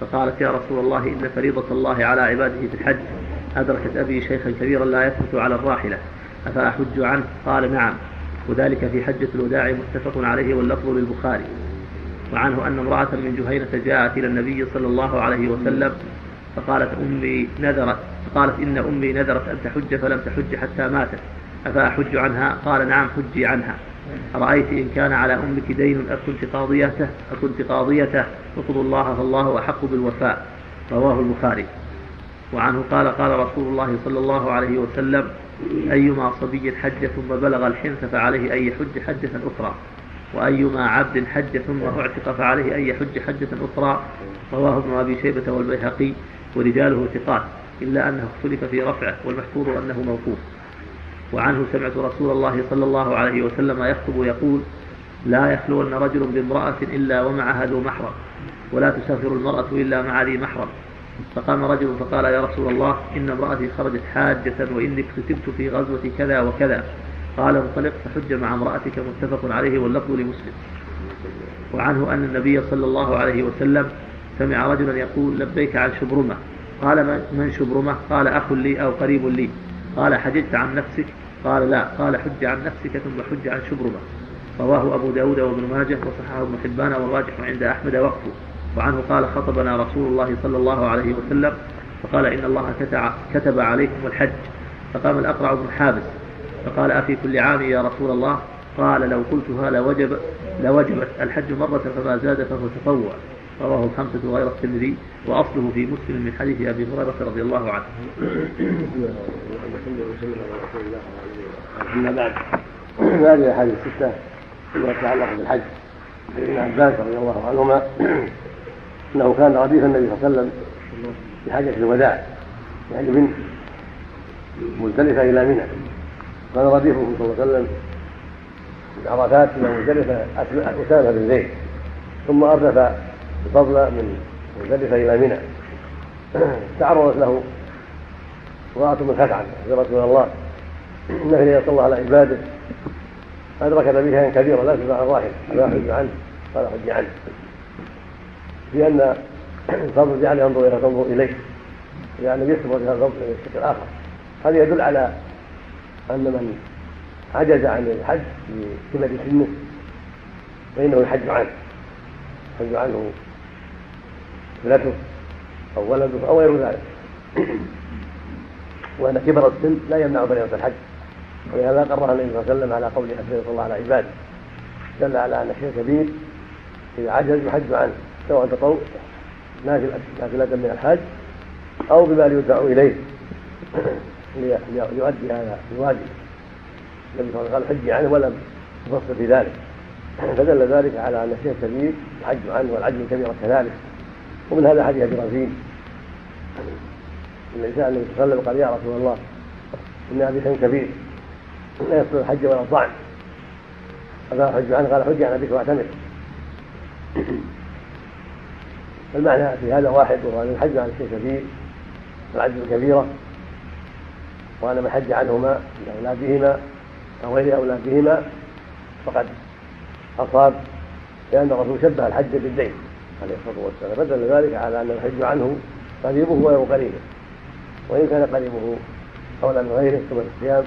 فقالت يا رسول الله إن فريضة الله على عباده في الحج أدركت أبي شيخا كبيرا لا يثبت على الراحلة أفأحج عنه قال نعم وذلك في حجة الوداع متفق عليه واللفظ للبخاري. وعنه أن امرأة من جهينة جاءت إلى النبي صلى الله عليه وسلم فقالت أمي نذرت فقالت إن أمي نذرت أن تحج فلم تحج حتى ماتت، أفأحج عنها؟ قال نعم حجي عنها، أرأيت إن كان على أمك دين أكنت قاضيته أكنت قاضيته اقضوا الله فالله أحق بالوفاء، رواه البخاري. وعنه قال قال رسول الله صلى الله عليه وسلم أيما صبي حج ثم بلغ الحنث فعليه أن يحج حجة أخرى، وأيما عبد حج ثم أعتق فعليه أن يحج حجة أخرى، رواه ابن أبي شيبة والبيهقي ورجاله ثقات إلا أنه اختلف في رفعه والمحفوظ أنه موقوف. وعنه سمعت رسول الله صلى الله عليه وسلم يخطب يقول لا يخلون رجل بامرأة إلا ومعها ذو محرم، ولا تسافر المرأة إلا مع ذي محرم، فقام رجل فقال يا رسول الله إن امرأتي خرجت حاجة وإنك كتبت في غزوة كذا وكذا، قال انطلق فحج مع امرأتك، متفق عليه واللفظ لمسلم. وعنه أن النبي صلى الله عليه وسلم سمع رجلا يقول لبيك عن شبرمة، قال من شبرمة؟ قال أخ لي أو قريب لي، قال حججت عن نفسك؟ قال لا، قال حج عن نفسك ثم حج عن شبرمة، رواه أبو داود وابن ماجه وصححه ابن حبان والراجح عند أحمد وقفه. وعنه قال خطبنا رسول الله صلى الله عليه وسلم فقال إن الله كتب عليكم الحج، فقام الأقرع بن حابس فقال أفي كل عام يا رسول الله؟ قال لو قلتها لوجب لوجبت الحج مرة فما زاد فهو تطوع، رواه الخمسة غير الترمذي وأصله في مسلم من حديث أبي هريرة رضي الله عنه. أما بعد، هذه الأحاديث الستة فيما يتعلق بالحج، ابن عباس رضي الله عنهما أنه كان رديف النبي صلى الله عليه وسلم في حجة الوداع، يعني من مزدلفة إلى منى، كان رديفه صلى الله عليه وسلم من عرفات إلى مزدلفة أسامة بن زيد، ثم أردف بفضل من مزدلفة إلى منى، تعرضت له امرأة من خثعم يا رسول الله إنه ليصلى على عباده، أدرك نبيها كبيرا لا تسمع الراحل فلا حج عنه، قال حج عنه، لأن الفضل جعل ينظر إلى تنظر إليه، لأن يسمى هذا الفضل بشكل آخر. هذا يدل على أن من عجز عن الحج بكلة سنه فإنه يحج عنه، يحج عنه ابنته أو ولده أو غير ذلك، وأن كبر السن لا يمنع بريرة الحج، ولهذا قرر النبي صلى الله عليه وسلم على قوله أشهد الله على عباده، دل على أن شيء كبير إذا عجز يحج عنه، سواء تطوع نافلة من الحج أو بما يدعو إليه ليؤدي هذا الواجب، النبي صلى الله عليه وسلم قال حج عنه ولم يفصل في ذلك، فدل ذلك على أن الشيء الكبير الحج عنه والعجل الكبير كذلك. ومن هذا حديث أبي رزين النبي صلى الله عليه وسلم قال يا رسول الله إن أبي شيء كبير لا يصل الحج ولا الطعن، هذا حج عنه، قال حج عن أبيك واعتمد. فالمعنى في هذا واحد، وهو أن الحج عن الشيء الكبير والعجل الكبيرة، وأنا من حج عنهما لأولادهما أو غير أولادهما فقد أصاب، لأن الرسول شبه الحج بالدين عليه الصلاة والسلام، فدل ذلك على أن الحج عنه قريبه وغير قريبه، وإن كان قريبه أولى من غيره ثم الصيام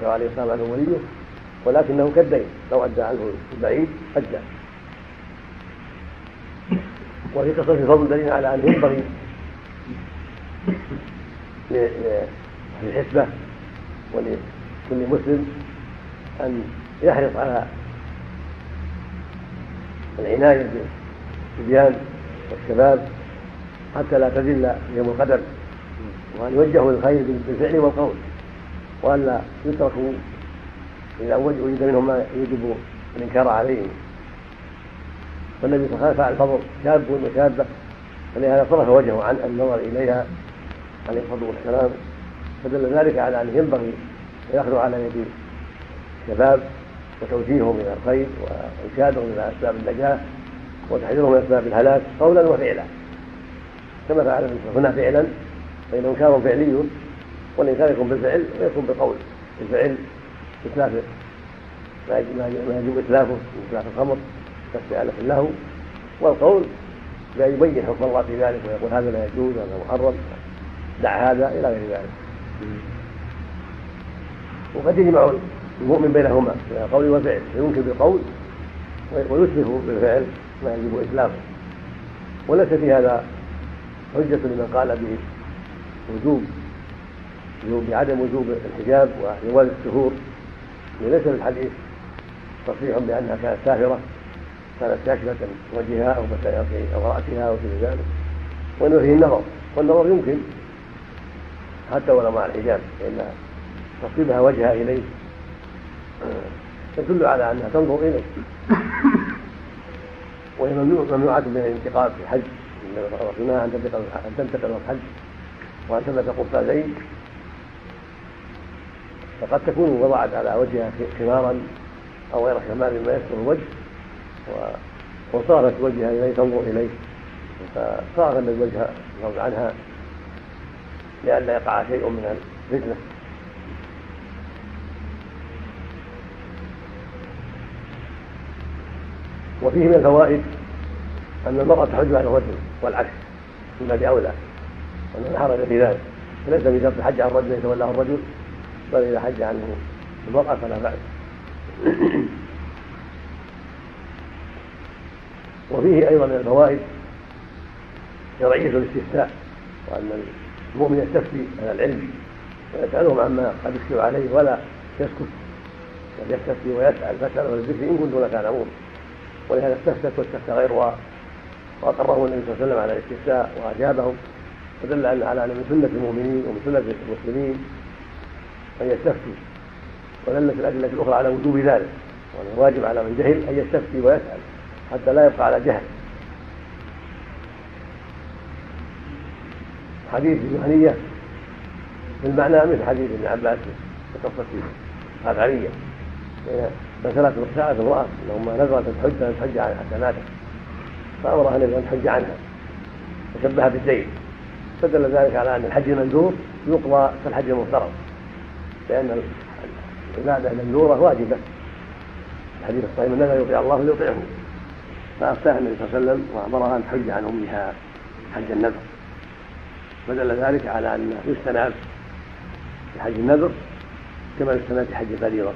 كما عليه الصلاة والسلام عنه وليه، ولكنه كالدين لو أدى عنه البعيد أدى. وفي قصة فضل دليل على أن ينبغي للحسبة ولكل مسلم أن يحرص على العناية بالشبيان والشباب حتى لا تذل يوم القدر، وأن يوجهوا للخير بالفعل والقول، وأن لا يتركوا إذا وجهوا يجب منهم ما يجب الإنكار عليهم. فالنبي صلى الله عليه وسلم فعل فضل شاب وشابة، فلهذا صرف وجهه عن النظر إليها عليه الصلاة والسلام، فدل ذلك على أن ينبغي أن يخلو على يد الشباب وتوجيههم إلى الخير وإرشادهم إلى أسباب النجاة وتحذيرهم من أسباب الهلاك قولا وفعلا، كما فعل هنا فعلا، فإنه إنكار فعلي، والإنكار يكون بالفعل ويكون بالقول. الفعل إتلاف ما يجب إتلافه من إتلاف الخمر كاستئالة اللهو، والقول لا يبين حكم الله في ذلك ويقول هذا لا يجوز هذا محرم دع هذا إلى غير ذلك. وقد يجمع المؤمن بينهما قول وفعل، فينكر بالقول ويشبه بالفعل ما يجب إسلامه، وليس في هذا حجة لمن قال بوجوب بعدم وجوب الحجاب وزوال الشهور، وليس في الحديث تصريح بأنها كانت ساهرة كانت كاشفة وجهها أو في رأسها أو في ذلك، ونهي النظر، والنظر يمكن حتى ولو مع الحجاب لأن تصيبها وجهها إليه تدل على أنها تنظر إليه، وهي ممنوعة من الانتقاد في الحج، رسولنا أن تنتقل الحج وأن تلبس قفازين، فقد تكون وضعت على وجهها خمارا أو غير خمار ما يستر الوجه وصارت وجهها إليه تنظر إليه، فصاغ الوجه الوجه عنها لئلا يقع شيء من الفتنة. وفيه من الفوائد أن المرأة تحج عن الرجل والعكس مما بأولى، وأن لا حرج في ذلك، فليس بشرط الحج عن الرجل يتولاه الرجل، بل إذا حج عنه المرأة فلا بأس. وفيه أيضا من الفوائد شرعية الاستفتاء، وأن المؤمن يستفتي على العلم ويسألهم عما قد يشكو عليه ولا يسكت، بل يستفتي ويسأل فاسأله الذكر إن كنتم لا تعلمون، ولهذا استفتت واستفتى غيرها وأقره النبي صلى الله عليه وسلم على الاستفتاء وأجابهم، فدل على أن من سنة المؤمنين ومن سنة المسلمين أن يستفتي، ودلت الأدلة الأخرى على وجوب ذلك، وأن الواجب على من جهل أن يستفتي ويسأل حتى لا يبقى على جهل. حديث الجهنية بالمعنى مثل حديث ابن عباس وقصة العرية، مسألة رخصاءة المرأة لما نزلت الحج فلن تحج عن حسناتها، فأمرها أن تحج عنها وشبهها بالزيد، فدل ذلك على أن الحج المنذور يقضى كالحج المفترض، لأن العبادة المنذورة واجبة، الحديث الصحيح من الذي يطيع الله ليطيعه، فأفتاها النبي صلى الله عليه وسلم وأمرها أن تحج عن أمها حج النذر، فدل ذلك على أن يستناب في حج النذر كما يستناب في حج الفريضة،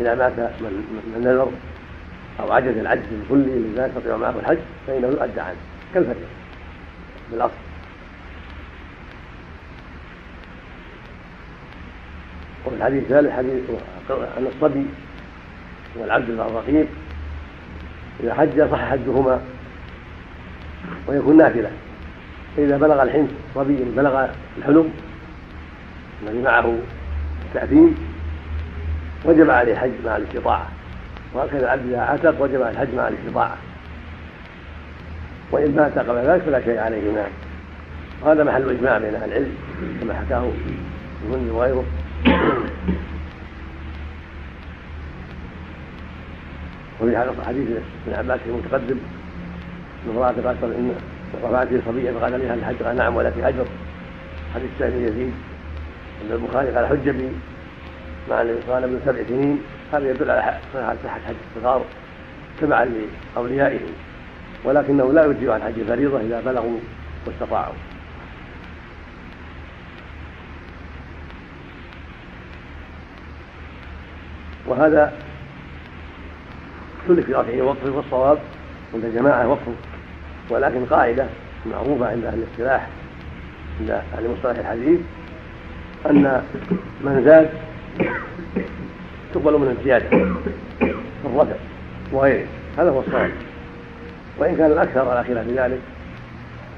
إذا مات من نذر أو عجز العجز الكلي الذي لا يستطيع معه الحج فإنه يؤدى عنه كالفريضة بالأصل. وفي الحديث الثالث حديث عن الصبي والعبد الرقيق إذا حج صح حجهما ويكون نافلة، فإذا بلغ الحنس صبي بلغ الحلم الذي معه التأثيم وجب عليه الحج مع الاستطاعة، وهكذا العبد إذا عتق وجب عليه الحج مع الاستطاعة، وإن مات قبل ذلك فلا شيء عليه هناك، وهذا محل إجماع بين أهل العلم كما حكاه ابن وغيره. وفي حديث ابن عباس المتقدم من امرأة قالت إن رفعت صبيا فقال لها الحج قال نعم ولا في أجر، حديث السائب بن يزيد أن البخاري قال حج بي مع النبي صلى الله عليه وسلم سبع سنين، هذا يدل على صحة حج الصغار تبعا لأوليائهم، ولكنه لا يرجع عن حج الفريضة إذا بلغوا واستطاعوا. وهذا سلك في رفعه وقفه، والصواب عند الجماعة وقفه، ولكن قاعدة معروفة عند أهل الاصطلاح عند أهل مصطلح الحديث أن من زاد تقبل منه الزيادة في الرفع وغيره، هذا هو الصواب، وإن كان الأكثر على خلاف ذلك،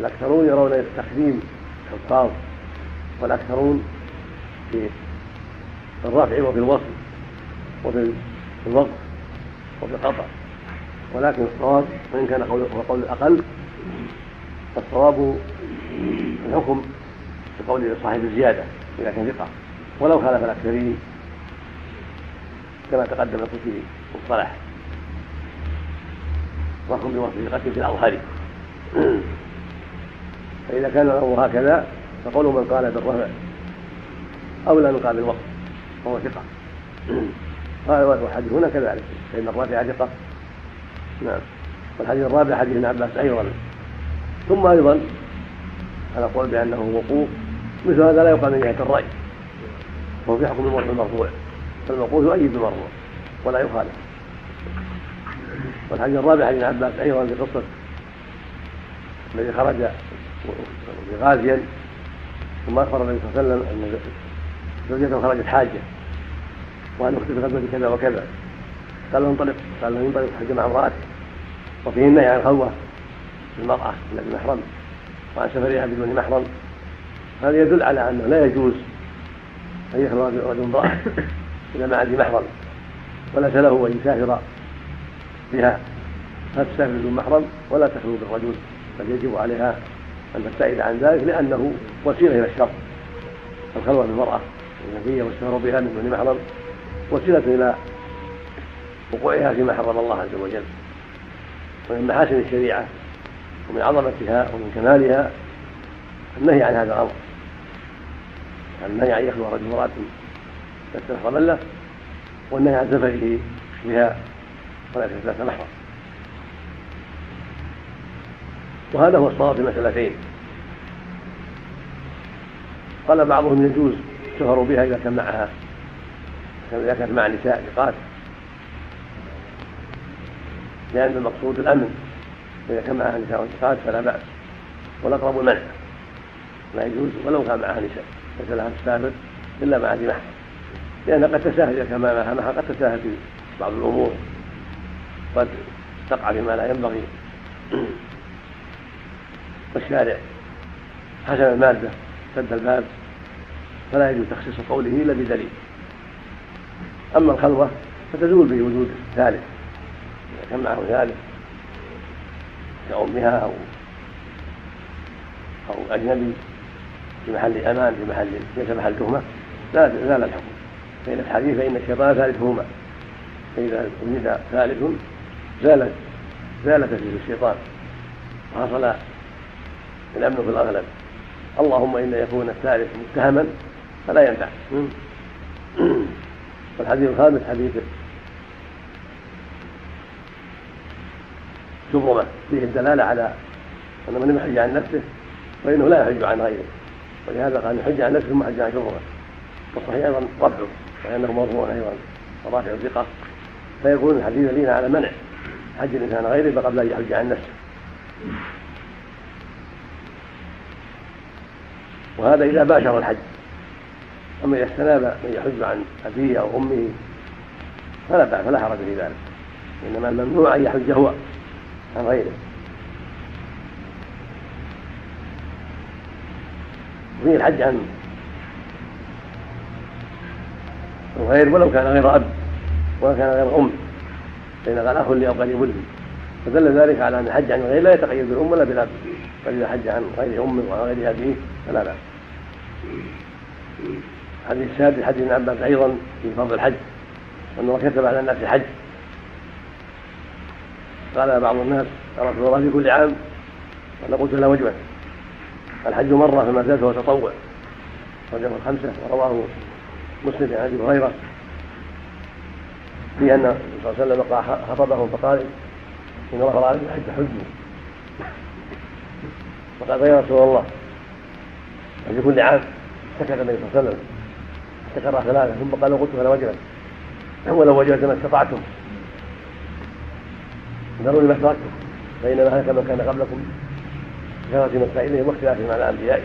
الأكثرون يرون التقديم في الخاص، والأكثرون في الرفع وفي الوصل وفي الوقف وفي القطع، ولكن الصواب وإن كان قول الأقل الصواب الحكم بقول صاحب الزيادة إذا كان ثقة ولو خالف الأكثرين كما تقدم في الصلاح وهم بوصف القتل في الأظهر، فإذا كان الأمر هكذا فقول من قال بالرفع أولى من قال بالوقف وهو ثقة، قال والحديث هنا كذلك فإن الرافع ثقة. نعم. والحديث الرابع حديث ابن عباس أيضا، ثم أيضا أنا أقول بأنه وقوف، مثل هذا لا يقال من جهة الرأي، وهو في حكم المرفوع، فالموقوف يؤيد المرفوع ولا يخالف، والحديث الرابع حديث عباس أيضا في قصة الذي خرج غازيا ثم أخبر النبي صلى الله عليه وسلم أن زوجته خرجت حاجة وأن أختي بغزوة كذا وكذا، قال له انطلق قال له انطلق حج مع امرأته وفيه النهي عن الخلوة بالمرأة بلا محرم وعن سفرها بدون محرم. هذا يدل على أنه لا يجوز أن يخلو رجل امرأة إذا ما عندي محرم وليس له أن يسافر بها، لا تسافر بدون محرم ولا تخلو بالرجل، بل يجب عليها أن تبتعد عن ذلك لأنه وسيلة إلى الشر. الخلوة بالمرأة النبي والسفر بها من دون محرم وسيلة إلى وقوعها فيما حرم الله عز وجل. ومن محاسن الشريعة ومن عظمتها ومن كمالها النهي عن هذا الأمر، النهي عن يخلو رجل امرأة ليس محرما له والنهي عن سفره بها وليس ليس محرم. وهذا هو الصواب في مسألتين. قال بعضهم يجوز السفر بها إذا كان معها إذا كانت مع نساء ثقات، لأن المقصود الأمن، إذا كان معها نساء ثقات فلا بأس، والأقرب المنع لا يجوز ولو كان معها نساء، ليس لها تسافر إلا مع ذي محرم، لأن قد تساهل إذا كان معها محرم قد تساهل في بعض الأمور قد تقع فيما لا ينبغي والشارع حسب المادة سد الباب، فلا يجوز تخصيص قوله إلا بدليل. أما الخلوة فتزول بوجود ثالث إذا كان معه ثالث كأمها أو أو أجنبي في محل أمان في محل ليس محل تهمة لا لا الحكم، فإن الحديث فإن الشيطان ثالثهما، فإذا وجد ثالث زالت زالت فيه الشيطان وحصل الأمن في الأغلب. اللهم إن يكون الثالث متهما فلا ينفع. والحديث الخامس حديث شبرمة فيه الدلالة على أن من يحج عن نفسه فإنه لا يحج عن غيره، ولهذا قال يحج عن نفسه ثم يحج عن شبرمة، والصحيح أيضا ربعه فإنه مرفوع أيضا ورافع الثقة، فيكون الحديث لنا على منع حج الإنسان غيره قبل أن يحج عن نفسه. وهذا إذا باشر الحج، أما إذا استناب من يحج عن أبيه أو أمه فلا بأس فلا حرج في ذلك، إنما الممنوع أن يحج هو عن غيره. وفيه الحج عن غير ولو كان غير أب ولو كان غير أم، فإن قال أخ لي أو قريب لي، فدل ذلك على أن الحج عن غير لا يتقيد بالأم ولا بالأب، فإذا حج عن غير أمه وعن غير أبيه فلا بأس. حديث السادس حديث ابن عباس أيضا في فضل الحج أنه كتب على الناس الحج، قال بعض الناس يا رسول الله في كل عام، وأنا قلت له وجبا الحج مرة فما زاد هو تطوع، رجل الخمسة ورواه مسلم عن أبي هريرة في أن صلى الله عليه وسلم خطبهم فقال إن غفر عليكم الحج حجوا، فقال يا رسول الله في كل عام، سكت النبي صلى الله عليه وسلم استكرر ثلاثة ثم قال قلت فلا وجبا ولو وجبت ما استطعتم ذروني ما تركتم فإنما هلك من كان قبلكم بكثرة مسائلهم واختلافهم على أنبيائهم.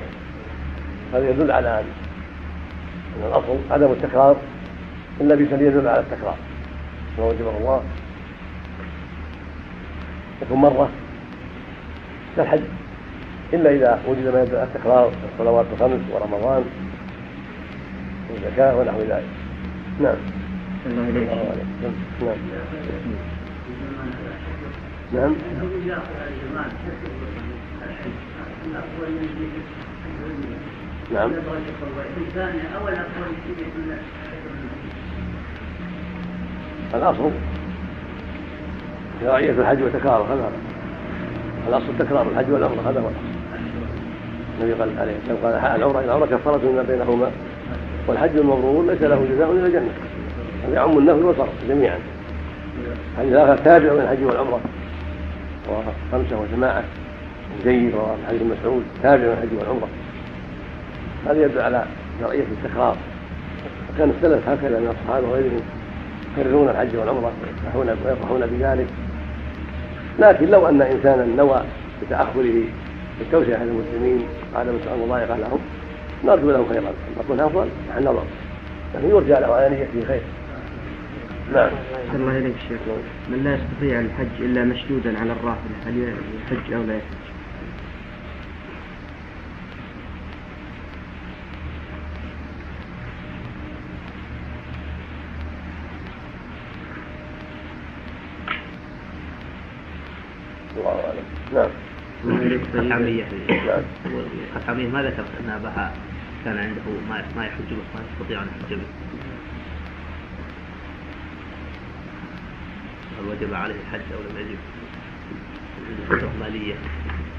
هذا يدل على أن الأصل عدم التكرار إلا بسبيل يدل على التكرار، وهو وجب الله تكون مرة كالحج إلا إذا وجد ما يدل على التكرار الصلوات الخمس ورمضان والزكاة ونحو ذلك. نعم نعم نعم نعم الأصل شرعية الحج وتكرار، هذا الأصل تكرار الحج والعمرة، هذا هو الأصل. النبي قال عليه السلام قال العمرة العمرة كفارة لما بينهما والحج المبرور ليس له جزاء إلا الجنة، هذا يعم النفل والفرض جميعا. الحديث الآخر تابع من الحج والعمرة وخمسة وجماعة جيد، والحديث المسعود تابع من الحج والعمرة، هذا يدل على شرعية التكرار. وكان السلف هكذا من الصحابة وغيرهم يكررون الحج والعمرة ويفرحون بذلك لكن لو أن إنسانا نوى بتأخره بالتوسع على المسلمين وعدم السؤال مضايقة لهم نرجو له خيرا، نكون أفضل نحن نظر، لكن يرجع له على نيته خير. نعم. أحسن الله إليك الشيخ، من لا يستطيع الحج إلا مشدودا على الرافلة هل يحج أو لا يحج؟ نعم. الخثعمية الخثعمية ما ذكر أن أباها كان عنده ما يحج به، ما يستطيع أن يحج به، هل وجب عليه الحج أو لم يجب؟ الخثعمية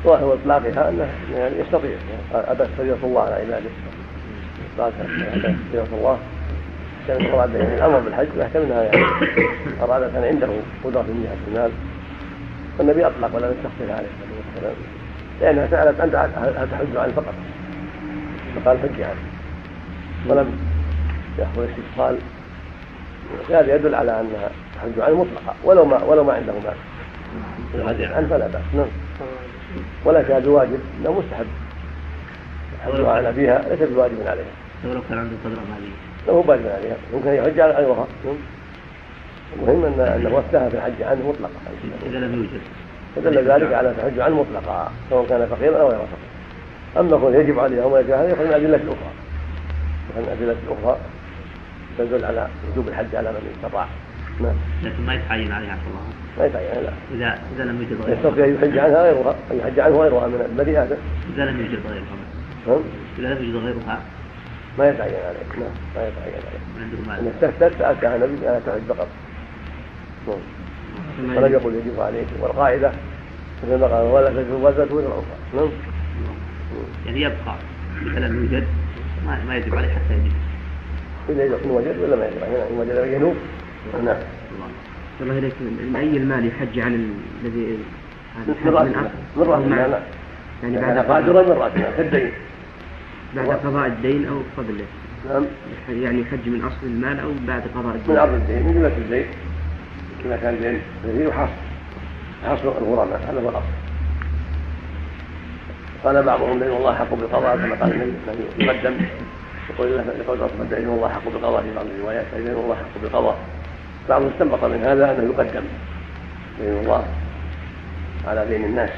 وهو إطلاقها أنه يستطيع، أبا استطيع الله على عباده، أبا استطيع الله كان أراد الأمر بالحج وأحكمناها، يعني أراد كان عنده قدرة من جهة المال، النبي أطلق ولا نستخدمها عليه السلام، لأنها سألت أنت هل تحج عن فقط، فقال حج عنه ولم يأخذ الاستثقال، هذا يدل على أنها تحج عنه مطلقة ولو ما ولو ما عنده مال عن فلا بأس. نعم. ولا كان واجب إنه مستحب، الحج عن أبيها ليس بواجب عليها، لو كان عنده قدرة مالية لو واجب عليها ممكن يحج عن غيرها. المهم أن وقتها في الحج عنه مطلقة إذا لم يوجد، فدل ذلك على الحج عنه مطلقة سواء كان فقيرا أو غير فقير. أما يكون يجب عليه أو ما يجب عليه يأخذ من أدلة أخرى، يأخذ من أدلة أخرى تدل على وجوب الحج على من استطاع. نعم. لكن ما يتعين عليها الله، ما يتعين لا إذا إذا لم يوجد غيرها يستطيع أن يحج عنها غيرها، أن يحج عنه غيرها من الذي هذا إذا لم يوجد غيرها، إذا لم يوجد غيرها ما يتعين عليه. نعم ما يتعين عليه. إن استفتت أتى النبي أن تحج فقط. نعم. فلم يقل يجب عليك، والقاعدة ولا تجوزت ولا عفا. نعم. يعني يبقى إذا لم يوجد ما يجب عليه حتى يجب. إذا يكون وجد ولا ما يجب عليه، إن وجد ينوب. نعم. الله يريك من أي المال يحج عن الذي هذا من رأسنا، يعني بعد قادرة من رأسنا كالدين، بعد قضاء الدين أو قبله. نعم. يعني يحج من أصل المال أو بعد قضاء الدين. من أصل الدين من جملة الدين. كما كان الذين يحصل حصل الغرماء هذا هو الأصل. قال بعضهم لأن الله حق بالقضاء كما قال النبي يقدم، يقول لقد أصبحت لأن الله حق بالقضاء في بعض الروايات، لأن الله حق بالقضاء، بعضهم استنبط من هذا أنه يقدم لأن الله على بين الناس،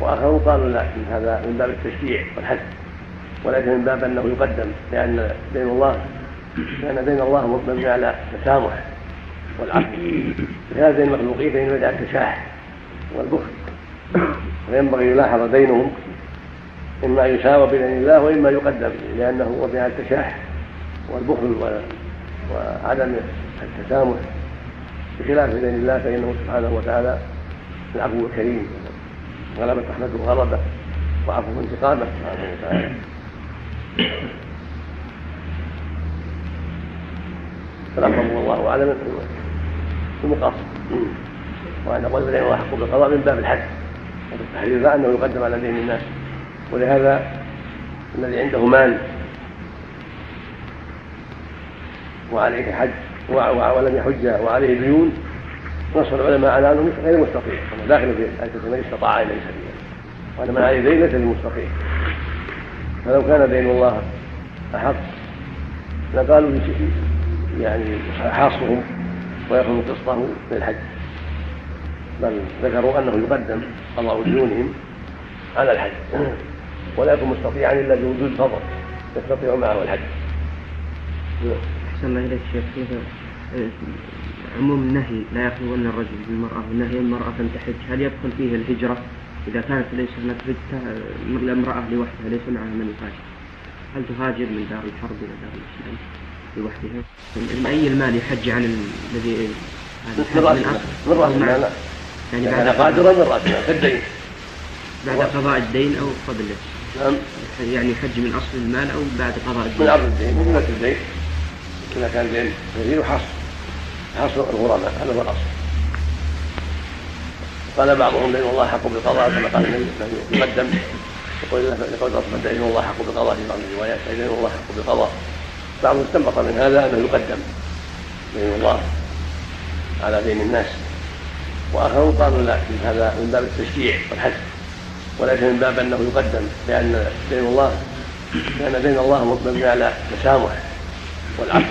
وآخرون قالوا لا إن هذا من باب التشريع والحث، ولكن من باب أنه يقدم لأن بين الله لأن بين الله مبني على تسامح والعقل، هذين المخلوقين بدأ التشاح والبخل، وينبغي يلاحظ بينهم إما يساوى بين الله وإما يقدم، لأنه وضع التشاح والبخل وعدم التسامح، بخلاف بين الله فإنه سبحانه وتعالى العفو الكريم، غلبت رحمته غلبه وعفوه انتقامه سبحانه وتعالى. فالأمر والله أعلم في المقاصد، وأنا أقول بلين الله حق بالقضاء من باب الحد والتحرير، لا أنه يقدم على دين الناس، ولهذا الذي عنده مال وعليه حج ولم يحج وعليه ديون نص العلماء على أنه غير مستطيع، داخل في آية من استطاع إليه سبيلا، وأنا من عليه دين ليس للمستطيع، فلو كان دين الله أحق لقالوا يعني حاصهم ويأخذوا قسطه للحج، بل ذكروا أنه يقدم قضاء ديونهم على الحج، ولا يكون مستطيعا إلا بوجود فضل يستطيع معه الحج. أحسن الله إليك الشيخ، عموم النهي لا يخلون الرجل بالمرأة والنهي المرأة أن تحج، هل يدخل فيه الهجرة إذا كانت ليس هناك هجرة امرأة لوحدها ليس معها من يهاجر، هل تهاجر من دار الحرب إلى دار الإسلام لوحدها؟ من أي المال يحج عن الذي من رأسنا من رأسنا يعني بعد قادرة من رأسنا كالدين، بعد قضاء الدين أو قبله. نعم. يعني حج من أصل المال أو بعد قضاء الدين، من أصل الدين من أصل الدين كما كان الدين غير حصر حصر الغرماء هذا هو الأصل. قال بعضهم لأن الله حق بالقضاء كما قال النبي يقدم، يقول لقد أصبحت لأن الله حق بالقضاء في بعض الروايات، لأن الله حق بالقضاء، بعضهم استنبط من هذا أنه يقدم لأن الله على دين الناس، واخرون قالوا لا، هذا من باب التشجيع والحث، وليس من باب انه يقدم، لان دين الله لان دين الله مبني على التسامح والعفو،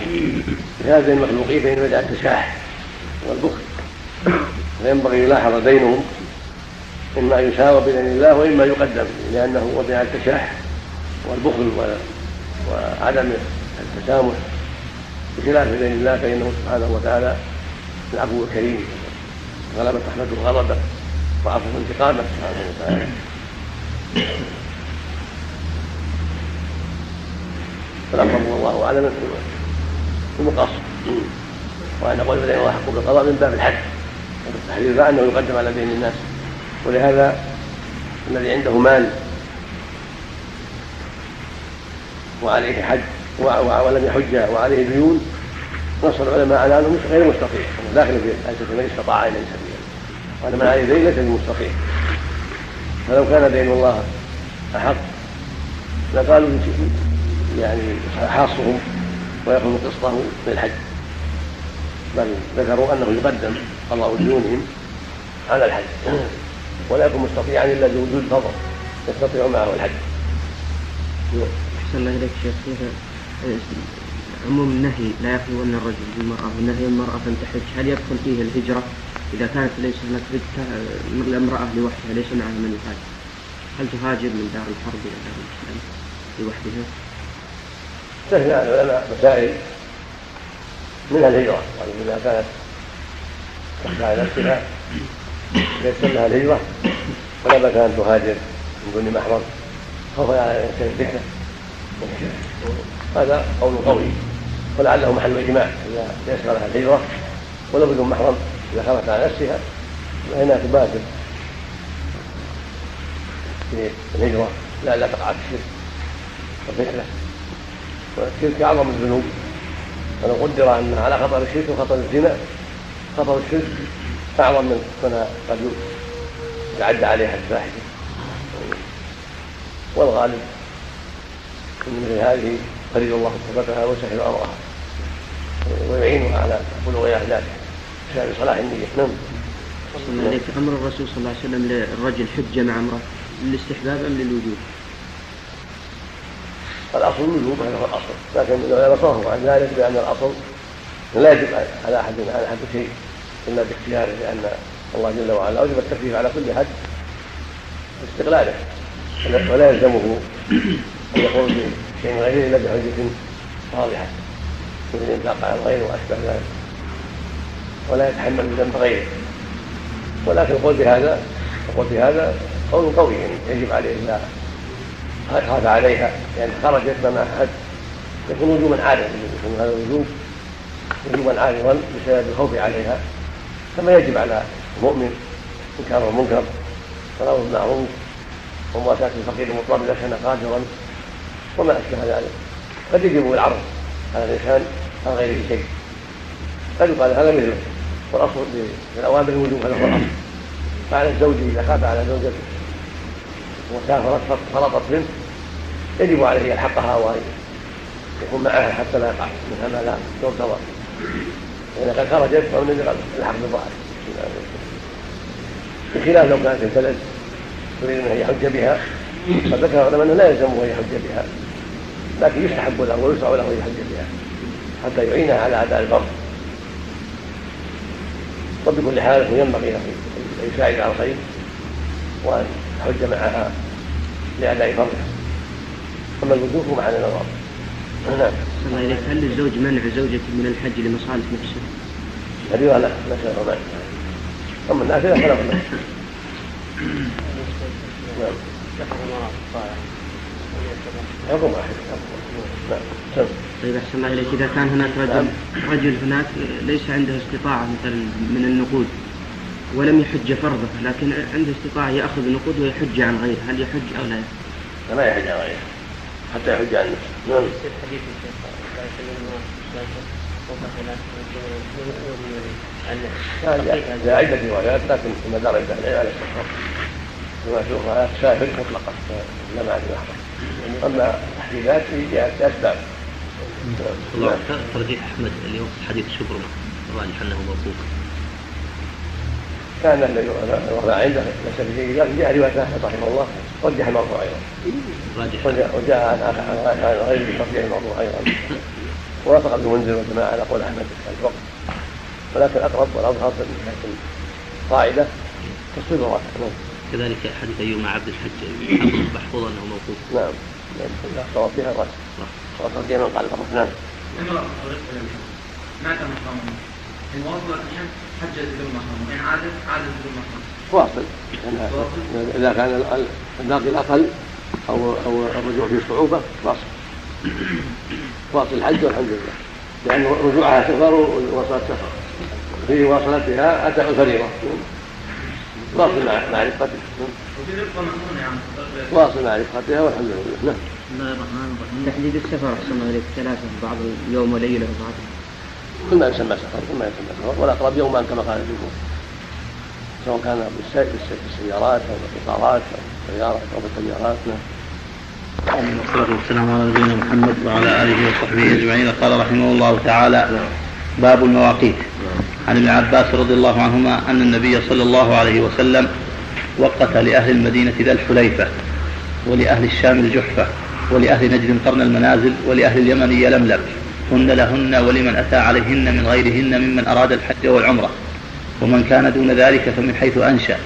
بهذا المخلوقين فان بدا التشاح والبخل، فينبغي يلاحظ بينهم، اما يساوى بدين الله واما يقدم، لانه وضع التشاح والبخل وعدم التسامح، بخلاف دين الله فانه سبحانه وتعالى العفو الكريم، غلبت رحمته غضبه وعفوه انتقامه سبحانه وتعالى. فالامر والله اعلم المقصر، وانا اقول بدين الله حق بالقضاء من باب الحد والتحرير، لا انه يقدم على دين الناس. ولهذا الذي عنده مال وعليه حج ولم يحج وعليه ديون، نص العلماء على انه غير مستطيع، داخل في ايات من استطاع الى سبيل، وان من عليه دين ليس بمستطيع. فلو كان دين الله احق لقالوا يعني حاصهم ويأخذ قسطه للحج، بل ذكروا انه يقدم قضاء ديونهم على الحج، ولا يكون مستطيعا الا بوجود فضل يستطيع معه الحج. احسن الله اليك شيخ، عموم النهي لا يخلو ان الرجل بالمراه ونهي المراه ان تحج، هل يدخل فيه الهجره اذا كانت ليس هناك امراه لوحدها ليس معها من يحج؟ هل تهاجر من دار الحرب الى دار الاسلام لوحدها؟ سهل لنا مسائل منها الهجره، يعني اذا كانت تخضع نفسها ليس لها الهجره، ولا بد ان تهاجر من دون محرم خوفا على الفتنه، هذا قول قوي، ولعله محل اجماع اذا يسر لها الهجره ولو بدون محرم، اذا خرجت على نفسها فانها تبادر في الهجره، لا لا تقع في الشرك والفتنه، والشرك اعظم الذنوب، ولو قدر ان على خطر الشرك وخطر الزنا، خطر الشرك اعظم من كنا قد يتعدى عليها الفاحشه، والغالب من هذه قليل الله ثبتها وسهل امرها ويعينها على بلوغ اهدافها بسبب صلاح النيه. نعم. احسن اليك، امر الرسول صلى الله عليه وسلم للرجل حجه مع امراه للاستحباب ام للوجوب؟ الاصل الوجوب، هذا هو الاصل، لكن العلماء صاغوا عن ذلك بان الاصل لا يجب على احد على احد شيء الا باختياره، لان الله جل وعلا اوجب التكليف على كل حد باستقلاله، ولا يلزمه ان يقول شيء غير الا بحجه واضحه مثل الانفاق على الغير واشبه ذلك، ولا يتحمل ذنب غيره. ولكن القول بهذا القول بهذا قول قوي، يعني يجب عليه الا خاف عليها، يعني خرجت مع احد يكون وجوبا عارضا، يكون هذا الوجوب وجوبا عارضا بسبب الخوف عليها، كما يجب على المؤمن انكار المنكر صلاه المعروف ومواساة الفقير المطلب اذا كان قادرا وما اشبه ذلك. قد يجب العرض على الانسان عن غير شيء، قد يقال هذا مثله، والاصل بالاوامر الوجوب، هذا هو الاصل. فعلى الزوج اذا خاف على زوجته وسافرت فرطت منه يجب عليه ان يلحقها وان يكون معها حتى لا يقع منها ما لا يرتضى، واذا كان خرجت فمن يجب ان يلحق بضاعه، بخلاف لو كانت البلد تريد ان يحج بها، فذكر العلماء انه لا يلزمه ان يحج بها، لكن يستحب له ويسع له ان يحج بها حتى يعينها على اداء الفرض. وبكل حال ينبغي له ان يساعد على الخير وان يحج معها لاداء فرضها، اما الوجوب مع النظر. نعم. هل للزوج منع زوجته من الحج لمصالح نفسه؟ هذه لا لا شيء منع، اما النافله فلا منع. طيب أحسن الله إليك، إذا كان هناك رجل رجل هناك ليس عنده استطاعة مثلا من النقود ولم يحج فرضه، لكن عنده استطاعة يأخذ النقود ويحج عن غيره، هل يحج أو لا؟ لا يحج عن غيره حتى يحج عن نفسه. نعم. الحديث لا عدة روايات، لكن المدار الدليل على الصحة وما شوفها شاهد مطلقة لا معنى لها، أما التحديدات في جهة أسباب. ترجيح أحمد اليوم حديث شبرمة راجح أنه موقوف. كان الذي وضع عنده ليس بجيد ذلك. جاء رواية أحمد رحمه الله رجح الموضوع أيضا، وجاء عن غيره رجح الموضوع أيضا، ووافق ابن منذر والجماعة على قول أحمد في الوقت، ولكن الأقرب والأظهر من حيث القاعدة تصويب الراتب. كذلك حديث أيوم عبد الحج محفوظ أنه موقوف. نعم نعم صواب فيها الراتب صواب فيها من قال الأقرب. نعم مات محرم إن وصلت الشمس حجة بدون محرم، إن عادت عادت بدون محرم واصل إذا كان الباقي الأقل أو أو الرجوع فيه صعوبة واصل واصل الحج والحمد لله، لأن رجوعها سفر ووصلت سفر في واصلتها أتى الفريضة واصل معرفتها واصل معرفتها والحمد لله. نعم بسم الله الرحمن الرحيم. تحديد السفر أحسن إليك ثلاثة بعض اليوم وليلة بعضهم كل ما يسمى سفر كل ما يسمى سفر، والأقرب يومان كما قال الجمهور سواء كان بالسيارات أو بالقطارات أو بالسيارات أو بالسيارات. اللهم صل وسلم على نبينا محمد وعلى آله وصحبه أجمعين. قال رحمه الله تعالى باب المواقيت. عن ابن عباس رضي الله عنهما أن النبي صلى الله عليه وسلم وقت لأهل المدينة ذا الحليفة، ولأهل الشام الجحفة، ولأهل نجد قرن المنازل، ولأهل اليمن يلملم، هن لهن ولمن أتى عليهن من غيرهن ممن أراد الحج والعمرة، ومن كان دون ذلك فمن حيث أنشأ،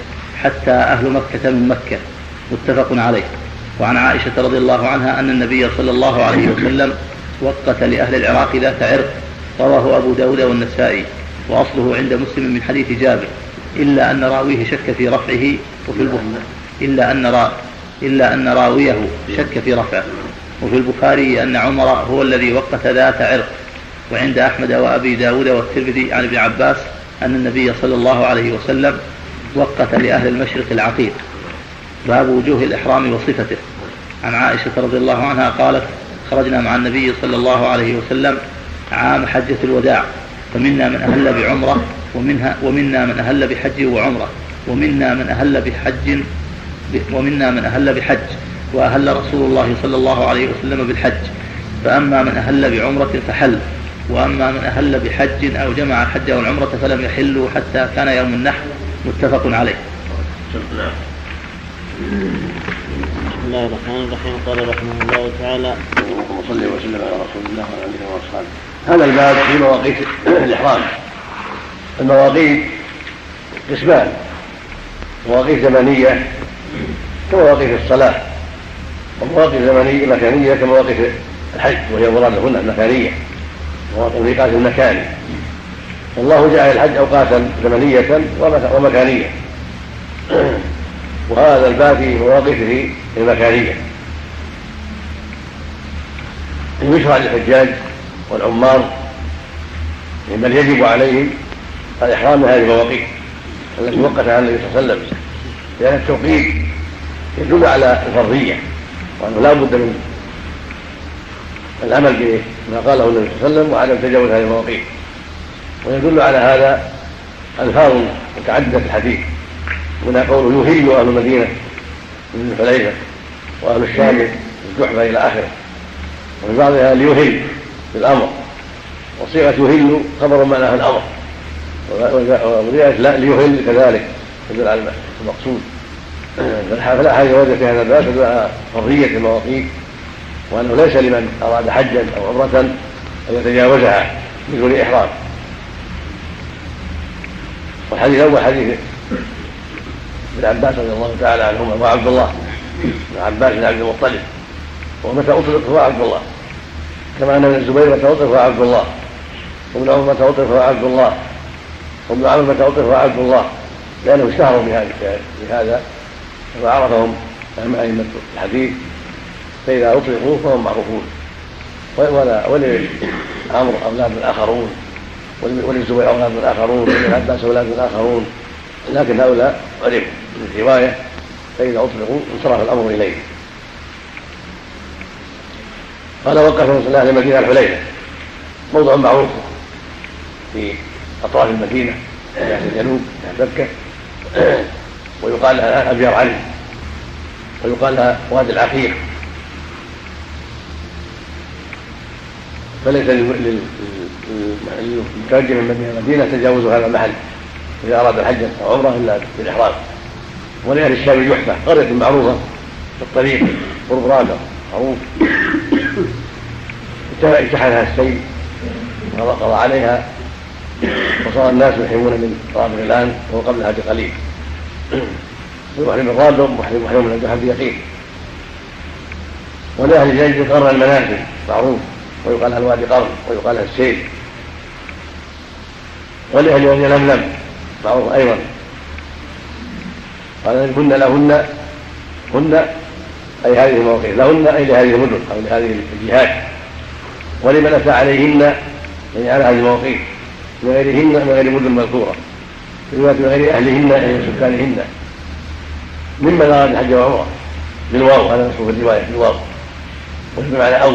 حتى أهل مكة من مكة. متفق عليه. وعن عائشة رضي الله عنها أن النبي صلى الله عليه وسلم وقت لأهل العراق ذات عرق، رواه أبو داود والنسائي، وأصله عند مسلم من حديث جابر، إلا أن راويه شك في رفعه وفي البخاري إلا أن را إلا أن راويه شك في رفعه وفي البخاري أن عمر هو الذي وقت ذات عرق. وعند أحمد وأبي داود والترمذي عن ابن عباس أن النبي صلى الله عليه وسلم وقت لأهل المشرق العقيق. باب وجوه الإحرام وصفته. عن عائشة رضي الله عنها قالت: خرجنا مع النبي صلى الله عليه وسلم عام حجة الوداع، فمنا من أهل بعمرة، ومنها ومنا من أهل بحج وعمرة، ومنا من أهل بحج ومنا من أهل بحج وأهل رسول الله صلى الله عليه وسلم بالحج. فأما من أهل بعمرة فحل، وأما من أهل بحج أو جمع الحج والعمرة فلم يحلوا حتى كان يوم النحر. متفق عليه. بسم الله الرحمن الرحيم. قال رحمه الله تعالى: وصلى وسلم على رسول الله وعلى آله وأصحابه. هذا الباب في مواقيت الإحرام. المواقيت قسمان: مواقيت زمنية كمواقيت الصلاة، ومواقف زمنية مكانية كمواقف الحج، وهي مراد هنا المكانية مواقف الميقات المكاني. والله جعل الحج أوقاتا زمنية ومكانية، وهذا الباب في مواقفه المكانية. يشرع للحجاج والعمار بل يجب عليهم الإحرام هذه المواقف التي وقت عنها النبي صلى الله عليه وسلم، لأن التوقيت يدل على الفرضية، وأنه لا بد من العمل بما قاله النبي صلى الله عليه وسلم وعدم تجاوز هذه المواقيت. ويدل على هذا ألفاظ متعددة في الحديث، منها قول يهل أهل المدينة من الحليفة وأهل الشام الجحفة إلى آخره، وفي بعضها ليهل بالأمر، وصيغة يهل خبر معناها الأمر، وصيغة لا ليهل كذلك تدل على المقصود. فلا حاجة وجه في هذا الباب تدل على حرية المواقيت، وأنه ليس لمن أراد حجا أو عمرة أن يتجاوزها بدون إحرام. والحديث الأول حديث ابن عباس رضي الله تعالى عنهما وعبد الله بن عباس بن عبد المطلب، ومتى أطلق هو عبد الله، كما أن ابن الزبير متى أطلق هو عبد الله، وابن عمر متى أطلق هو عبد الله، وابن عمر متى أطلق هو عبد الله، لأنه اشتهروا بهذا وعرفهم أئمة الحديث، فإذا أطلقوا فهم معروفون. ولعمر أولاد الآخرون، وللزبير أولاد الآخرون، وللعباس أولاد الآخرون، لكن هؤلاء علموا من الرواية، فإذا أطلقوا انصرف الأمر إليه. قال: وقف رسول الله لمدينة الحليفة، موضع معروف في أطراف المدينة ناحية الجنوب ناحية مكة، ويقال لها الآن أبيار علي، ويقال لها وادي العقيق. فليس للمترجم من مدينة تجاوز هذا المحل، إذا أراد الحج أو عمره إلا بالإحرام. ولأهل الشام الجحفة قرية معروفة في الطريق قرب رابع معروف، اجتحلها السيل وقضى عليها وصار الناس يحرمون من رابغ الآن وقبلها بقليل. ومحرم الرابغ ومحرم من الجحف بيقين. ولأهل الجنة قرن المنازل معروف، ويقال لها الوادي قرن ويقال لها السيل. ولأهل يلملم معروف أيضا. قال إن كن لهن هن أي هذه المواقع لهن أي لهذه المدن أو لهذه الجهات، ولمن أتى عليهن أي على هذه المواقع من غيرهن من غير مدن مذكورة من غير أهلهن أي سكانهن ممن أراد الحج وعمرة بالواو، هذا نصف الرواية بالواو وبمعنى أو.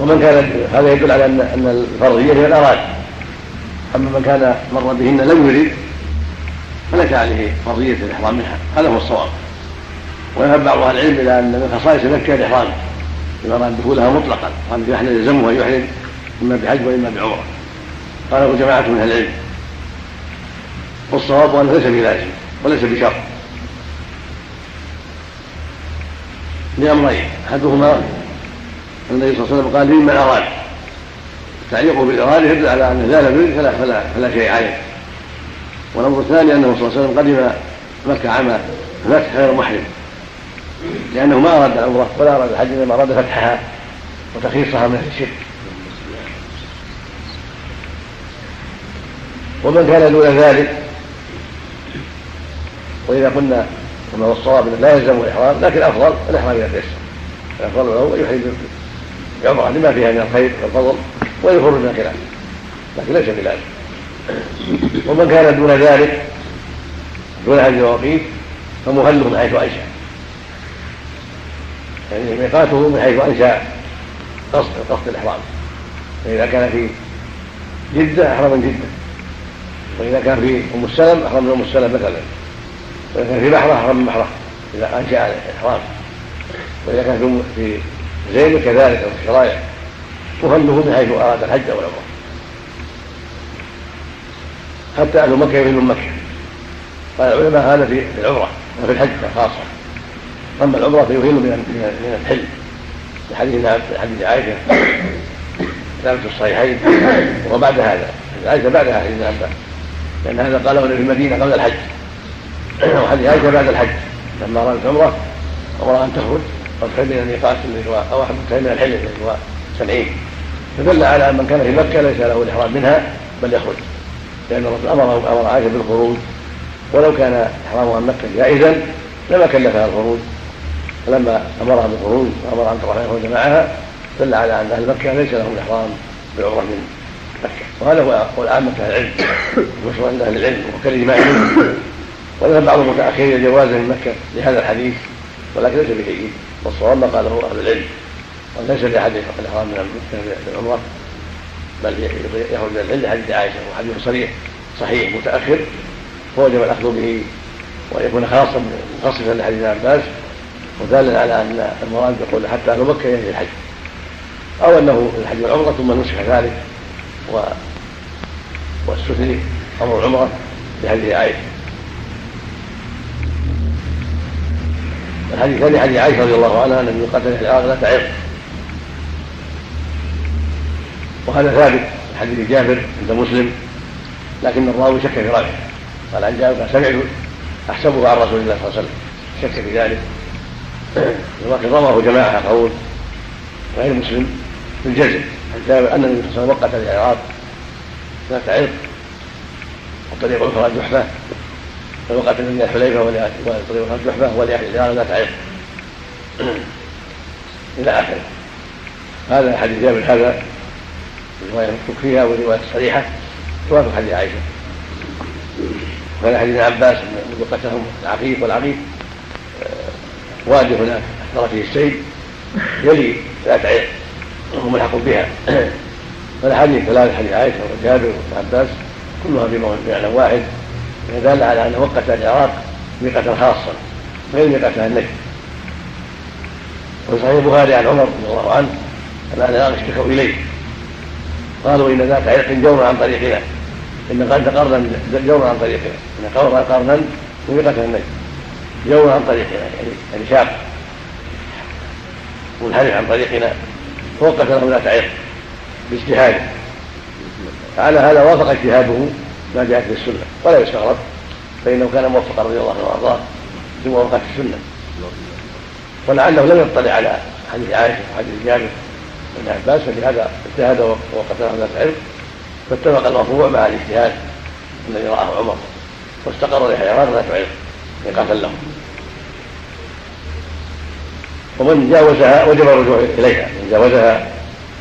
ومن كان هذا يدل على أن أن الفرضية هي الأراد، أما من كان مر بهن لم يريد فليس عليه فرضية الإحرام منها، هذا هو الصواب. ويذهب بعض أهل العلم إلى أن من خصائص مكة الإحرام إذا أراد دخولها مطلقا، وأن يحلل يلزمه أن يحرم إما بحج وإما بعمرة، قاله جماعة من أهل العلم. والصواب أنه ليس بلازم وليس بشرط لأمرين، أحدهما النبي صلى الله عليه وسلم قال لمن أراد، تعليقه بالإرادة يدل على أن لا لم يرد فلا, فلا شيء عليه. والأمر الثاني أنه صلى الله عليه وسلم قدم مكة عام فتح غير محرم، لأنه ما أراد العمرة ولا أراد الحج، إنما أراد فتحها وتخيصها من أهل الشرك. ومن كان دون ذلك، وإذا قلنا كما هو الصواب لا يلزم الإحرام، لكن أفضل الإحرام إذا تيسر، الأفضل له أن يحرم بعمرة لما فيها من الخير والفضل ويفر من الخلاف، لكن ليس بلازم. ومن كان دون ذلك دون هذه المواقيت فمهله من حيث أنشأ، يعني ميقاته من حيث أنشأ قصد قصد الإحرام. فإذا كان في جدة أحرم من جدة، وإذا كان في أم السلم أحرم من أم السلم مثلا، وإذا كان في بحرة أحرم من بحرة إذا أنشأ الإحرام، وإذا كان في زين كذلك أو في شرايع، مهله من حيث أراد الحج أو العمرة. حتى أهل مكة يهل مكة، قال العلماء هذا في العمرة وفي الحج خاصة، أما العمرة فيهل من الحل لحديث عائشة ثابت الصحيحين وبعد هذا عائشة بعد هذا، لأن هذا قاله في المدينة قبل الحج، وحديث عائشة بعد الحج لما رأت العمرة وراء أن تخرج وتخرج من الميقات الذي هو أو أحد من الحل الذي هو سبعين، فدل على أن من كان في مكة ليس له الإحرام منها بل يخرج، لأن الرسول أمر أمر عائشة بالخروج، ولو كان إحرامها عن مكة جائزا لما كلفها الخروج، فلما أمرها بالخروج وأمر أن تروح يخرج معها دل على أن أهل مكة ليس لهم إحرام بالعمرة من مكة، وهذا هو قول عامة أهل العلم ومشروع عند أهل العلم وكالإجماعيين. وذهب بعض المتأخرين جوازا من مكة لهذا الحديث، ولكن ليس بشيء، والصواب ما قاله أهل العلم وليس لأحد الإحرام من العمرة بل يخرج من العلة حديث عائشة، وحديث صريح صحيح متأخر فوجب الأخذ به ويكون خاصا مخصصا لحديث عباس، ودال على أن المراد يقول حتى أهل مكة ينهي الحج، أو أنه الحج والعمرة ثم نسخ ذلك و... واستثني أمر العمرة لحديث عائشة. الحديث الثاني حديث عائشة رضي الله عنها أن من قتل العراق ذات عرق، وهذا ثابت حديث جابر عند مسلم، لكن الراوي شك في راويه، قال عن جابر سمعته احسبه عن رسول الله صلى الله عليه وسلم، شك في ذلك، ولكن رواه جماعه قول غير مسلم في الجزم عن جابر ان النبي صلى الله عليه وسلم وقت العراق ذات عرق والطريق الاخرى جحفه، فوقت النبي الحليفه والطريق الاخرى جحفه ولاهل العراق ذات عرق الى اخره. هذا حديث جابر، هذا رواية الفقهية والرواية الصريحة توافق حديث عائشة، وكان حديث عباس من قتلهم العقيق، والعقيق وادي هناك أحضر فيه السيل يلي ذات عرق وهم ملحق بها، والحديث ثلاثة حديث عائشة وجابر وعباس كلها بمعنى واحد، يدل على أن وقت العراق ميقة خاصة غير ميقة النجم. وصحيح البخاري عن عمر رضي الله عنه أن أنا أشتكوا إليه قالوا إن ذاك عرق جور عن طريقنا، إن قد قرنا جور عن طريقنا، إن قرنا قرنا ويقتل النجم جور عن طريقنا، يعني شاب منحرف عن طريقنا، وقف له ذات عرق باجتهاده. على هذا وافق اجتهاده ما جاءت في السنة ولا يستغرب، فإنه كان موفقا رضي الله عنه وأرضاه ثم وافقت السنة. ولعله لم يطلع على حديث عائشة وحديث جابر بن عباس، فلهذا اجتهد ووقف له ذات عرق، فاتفق المرفوع مع الاجتهاد الذي رآه عمر، واستقر لحيوان ذات عرق يقاتل له، ومن جاوزها وجب الرجوع إليها، من جاوزها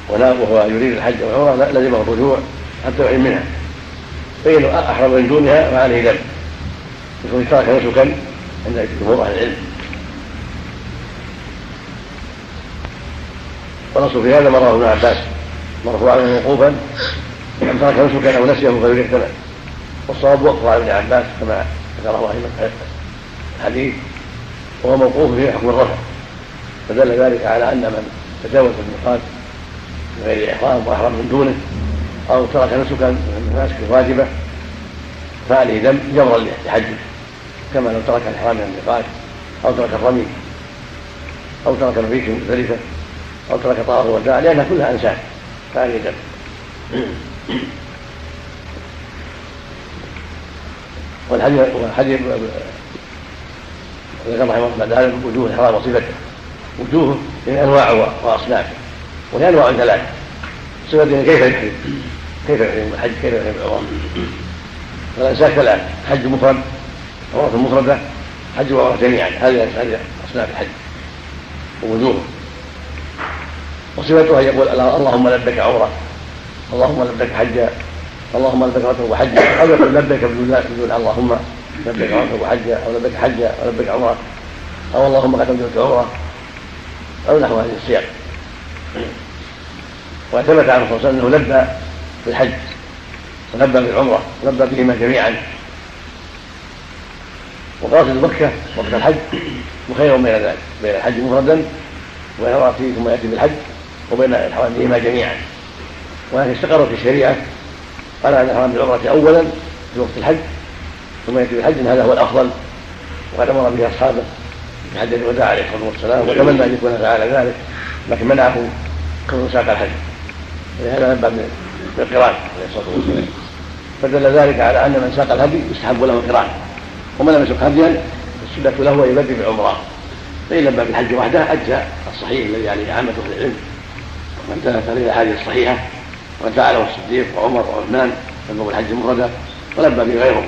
وهو يريد الحج والعمرة لزم الرجوع حتى يحرم منها، فإن أحرم من دونها فعليه دم، وفي ترك نسكا عند جمهور أهل العلم. ونص في هذا مرة ابن عباس مرفوعا موقوفا من ترك نسكا أو نسيه فغير يحتمل، والصواب وقفه على ابن عباس كما ذكره أهل الحديث، وهو موقوف في حكم الرفع، فدل ذلك على أن من تجاوز الميقات من غير إحرام وأحرم من دونه أو ترك نسكا من المناسك الواجبة فعليه دم جبرا لحجه، كما لو ترك الإحرام من الميقات أو ترك الرمي أو ترك الرمي في المزدلفة أو ترك طواف الوداع، لأنها كلها أنساك فعليه دم. والحج ذكر رحمه الله بعد هذا وجوه الإحرام وصفته، وجوه من أنواع وأصنافه، وهي أنواع ثلاثة، صفته كيف يحرم كيف يحرم الحج كيف يحرم العمرة. فالأنساك ثلاثة: حج مفرد، عمرة مفردة، حج وعمرة جميعا، هذه أصناف الحج ووجوهه. وصفتها يقول: اللهم لبيك عمرة، اللهم لبيك حجة، اللهم لبيك عمرة وحجة، أو يقول لبيك بدون اللهم لبيك عمرة وحجة، أو لبيك حجة أو لبيك عمرة، أو اللهم قد أمدلك عمرة، أو نحو هذه السياق. وثبت عنه صلى الله عليه وسلم أنه لبى بالحج ولبى بالعمرة ولبى بهما جميعا، وقاصد مكة وقت الحج مخير بين ذلك، بين الحج مفردا وبين العمرة ثم يأتي بالحج وبين الإحرام بهما جميعا. وهذه استقرت الشريعة على أن الإحرام بالعمرة أولا في وقت الحج ثم يأتي بالحج، إن هذا هو الأفضل، وقد أمر به أصحابه في حج الوداع عليه الصلاة والسلام، وتمنى أن يكون تعالى ذلك، لكن منعه كونه ساق الحج، لهذا نبع بالقران عليه الصلاه والسلام، فدل ذلك على ان من ساق الهدي يستحب له القران، ومن لم يسق هديا السنه له ان يبدي بعمره، فان لما بالحج وحده اجزى الصحيح الذي عليه عامه اهل العلم، ومن دلت عليه الاحاديث الصحيحه، ومن فعله الصديق وعمر وعثمان لما بالحج مفرده، ولما به غيرهم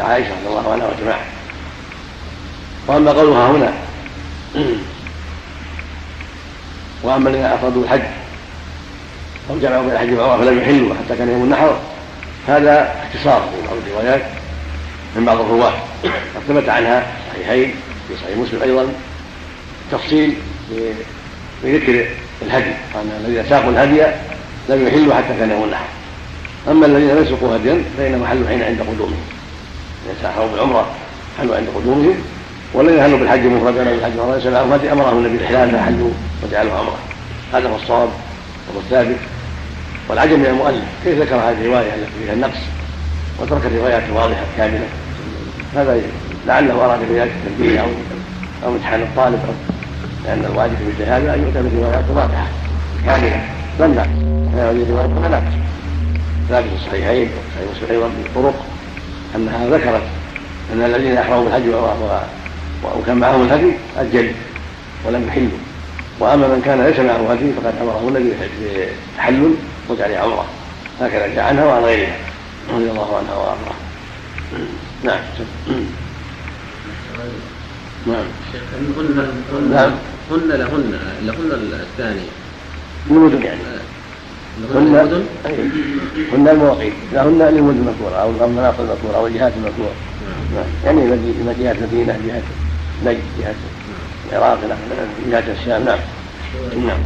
عائشه رضي الله عنها وجماعه. واما قولها هنا: واما الذين افردوا الحج أو جمعوا بين الحج والعمرة فلم يحلوا حتى كان يوم النحر، هذا اختصار في بعض الروايات من بعض الرواة، قد ثبت عنها صحيحين في صحيح مسلم أيضا تفصيل بذكر الهدي، أن الذين ساقوا الهدي لم يحلوا حتى كان يوم النحر، أما الذين لم يسقوا هديا فإنهم حلوا حين عند قدومهم، الذين ساقوا بالعمرة حلوا عند قدومهم، والذين حلوا بالحج مفردا بالحج والعمرة أمرهم النبي الحلال فحلوا وجعلوا عمرة، هذا هو الصواب والثابت. والعجب من المؤلف كيف ذكر هذه الروايه التي فيها النقص وترك الروايات الواضحه الكامله، هذا لعله اراد بذلك التنبيه او او امتحان الطالب، او لان الواجب مثل هذا ان يؤتى بالروايات الواضحه الكامله لا نقص، هذه الروايات لا نقص، ثابت الصحيحين وصحيح مسلم ايضا من الطرق انها ذكرت ان الذين احرموا بالحج وكان معهم الهدي اجلوا ولم يحلوا، واما من كان ليس معه هدي فقد امره النبي بتحلل وجعل عمره، هكذا جاء عنها وعن غيرها رضي الله عنها وارضاها. نعم نعم نعم هن لهن لهن الثاني المدن، يعني هن هن المواقيت، لهن للمدن المذكوره او المناطق المذكوره او الجهات المذكوره، يعني جهات المدينه، جهات نجد، جهات العراق، جهات الشام. نعم نعم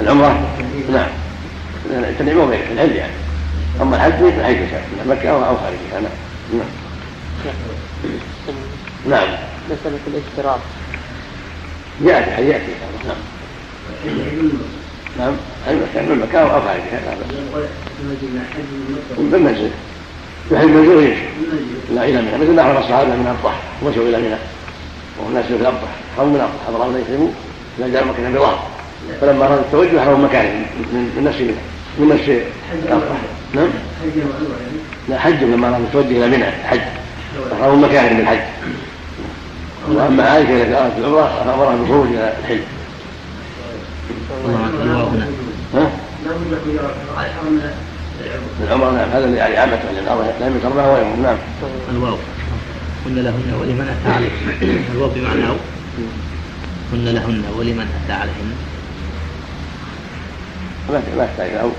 العمرة نعم تنعمون في الحج، يعني أما الحج من حيث شاء من مكة أو خارجها. نعم نعم نعم مسألة الاشتراك يأتي يأتي. نعم نعم المكان المكان وأفعل هذا من المنزل يحل المنزل ويشرب لا إلى منى مثل ما أحرم الصحابة من أبطح ومشوا إلى منى وهم ناس في أبطح حرموا من أبطح حضروا من يسلموا إذا جاءوا مكانا بضاعة فلما أرادوا التوجه حرموا مكانهم من نفس منى من نفس أبطح. نعم لا حجوا لما أرادوا التوجه إلى منى حج حرموا مكانهم من الحج. وأما عائشة إذا كانت العمرة أمرها بالخروج إلى الحج. ها؟ العمر نعم هذا اللي يعني عامة للأرض لا يكرمها ولا يمنعها. نعم. الواو قلنا لهن ولمن أتى عليهن الواو بمعنى أو قلنا لهن ولمن أتى عليهن ما ما تحتاج أو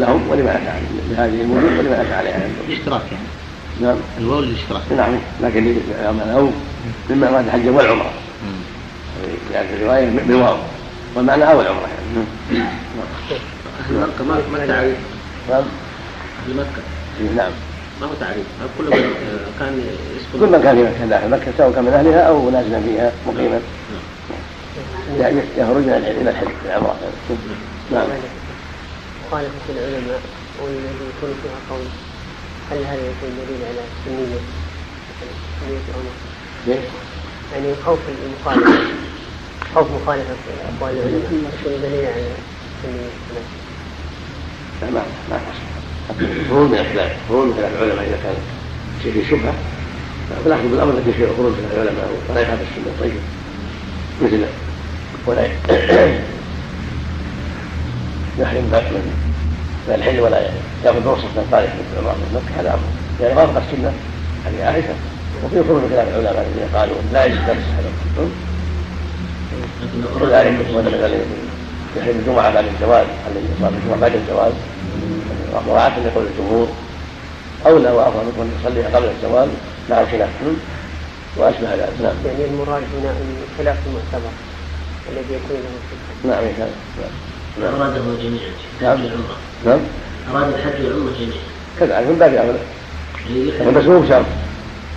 لهم ولمن أتى عليهن لهذه الموجود ولمن أتى عليهن الاشتراك يعني. نعم الواو للاشتراك. نعم لكن بمعنى أو مما ما تحج والعمرة يعني الرواية بالواو والمعنى أو العمرة يعني. المكة ما ما تعريف المكة. نعم ما هو تعريف كل من كان يسكن كل من كان يسكن داخل مكة سواء كان من أهلها أو نازلا فيها مقيما يخرجنا إلى الحج العمرة. نعم خالف العلماء والذي يكون فيها قول هل هذا يكون دليل على سنية سنية الأمر يعني خوف المخالفة خوف مخالفة أقوال العلماء يكون دليل على لا ما ما خروج من الخلاف خروج من العلماء إذا كان شيء في شبهة فنأخذ بالأمر الذي فيه خروج من العلماء ولا يخالف السنة الطيبة مثل ولا يحرم باك من الحل ولا يأخذ رخصة من الطائف مثل الرأس من مكة هذا أمر يعني ما أبقى السنة هذه عائشة وفيه خروج من كلام العلماء الذين قالوا لا يجب أن يسحبوا لا يجب أن يحرم الجمعة بعد الجواز الذي يصاب الجمعة بعد الجواز مراعاة لقول الجمهور أولى وأفضل أن يصلي قبل الزوال مع الخلاف وأشبه ذلك. نعم يعني المراد هنا الخلاف المعتبر الذي يكون له. نعم هذا نعم أراده جميعا. نعم نعم أراد الحج العمرة جميعا كذلك من باب أولى بس مو بشرط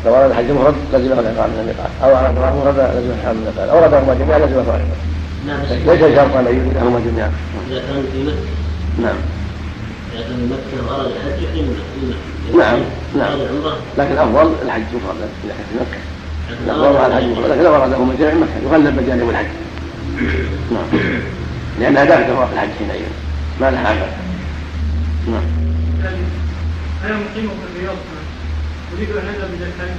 لو أراد الحج المفرد لازم يقعد من الميقات أو أراد الحج المفرد لازم يقعد من الميقات أو أراد الحج جميعا لازم يقعد من الميقات. نعم ليس شرطا ان يوجدهما جميعا اذا كانوا في مكه. نعم اذا كانوا في مكه واراد الحج يحرم مكه. نعم نعم لكن افضل الحج مفرد اذا كان في مكه الافضل على الحج مفرد لكن لو ارادهما جميعا مكه يغلب مجانب الحج. نعم لانها داخل في الحج حينئذ ما لها عمل. نعم انا مقيم في الرياض اريد ان اذهب الى الحج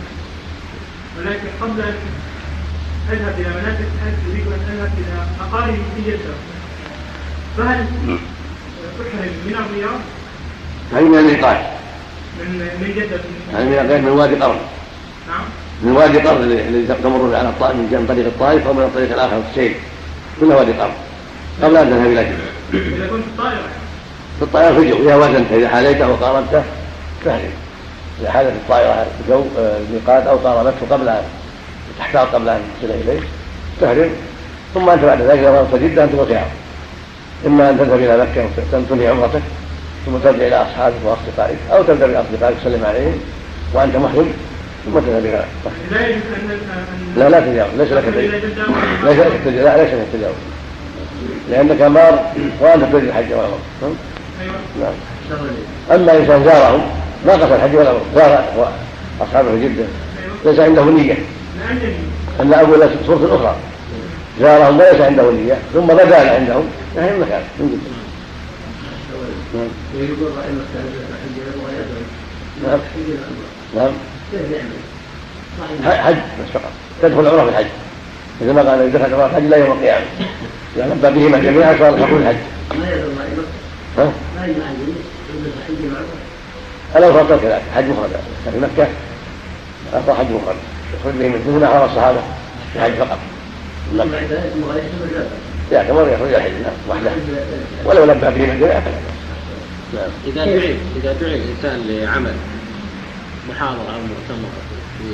ولكن قبل ان أذهب إلى مناسك الحج أريد أن أذهب إلى أقاربي في جدة فهل أحرم من الرياض؟ هل من الرياض؟ من جدة هل من الرياض من وادي قرن؟ نعم من وادي قرن الذي تمر على الطائف من طريق الطائف أو من الطريق الآخر في الشيء كلها وادي قرن قبل أن تذهب إلى جدة. إذا كنت في الطائرة في الطائرة في الجو إذا وزنت إذا حاليته وقارنته فهل إذا حالت الطائرة جو الميقات أو قارنته قبل أن تحتاج قبل أن تصل إليه تهرم ثم أنت بعد ذلك إذا مرت جدة أنت وقعه إما أن تذهب إلى مكة وتنتهي عمرتك ثم ترجع إلى أصحابك وأصدقائك أو تذهب إلى أصدقائك وتسلم عليهم وأنت محرم ثم تذهب إلى مكة. لا لا تجاوز ليس لك التجاوز لا ليس لك التجاوز لأنك مار وأنت تريد الحج والعمرة. نعم أما إنسان زارهم ما قصر الحج والعمرة زار أصحابه جدة ليس عنده نية أن أول صورة أخرى زارهم وليس عنده نية ثم بدأ عندهم نحن مكان من جدا. نعم نعم حج بس فقط تدخل عمره في الحج مثل ما قال دخل عمره الحج لا يوم القيامة لما بهما جميعا صار يقول الحج ها؟ أنا أفضل كذلك حج مفرد في مكة أفضل حج مفرد يخرج به من هنا على الصحابة الحج فقط. نعم يا كمان يخرج إلى الحج وحده ولو لبى به من جميع. نعم إذا دعي إذا دعي الإنسان لعمل محاضرة أو مؤتمر في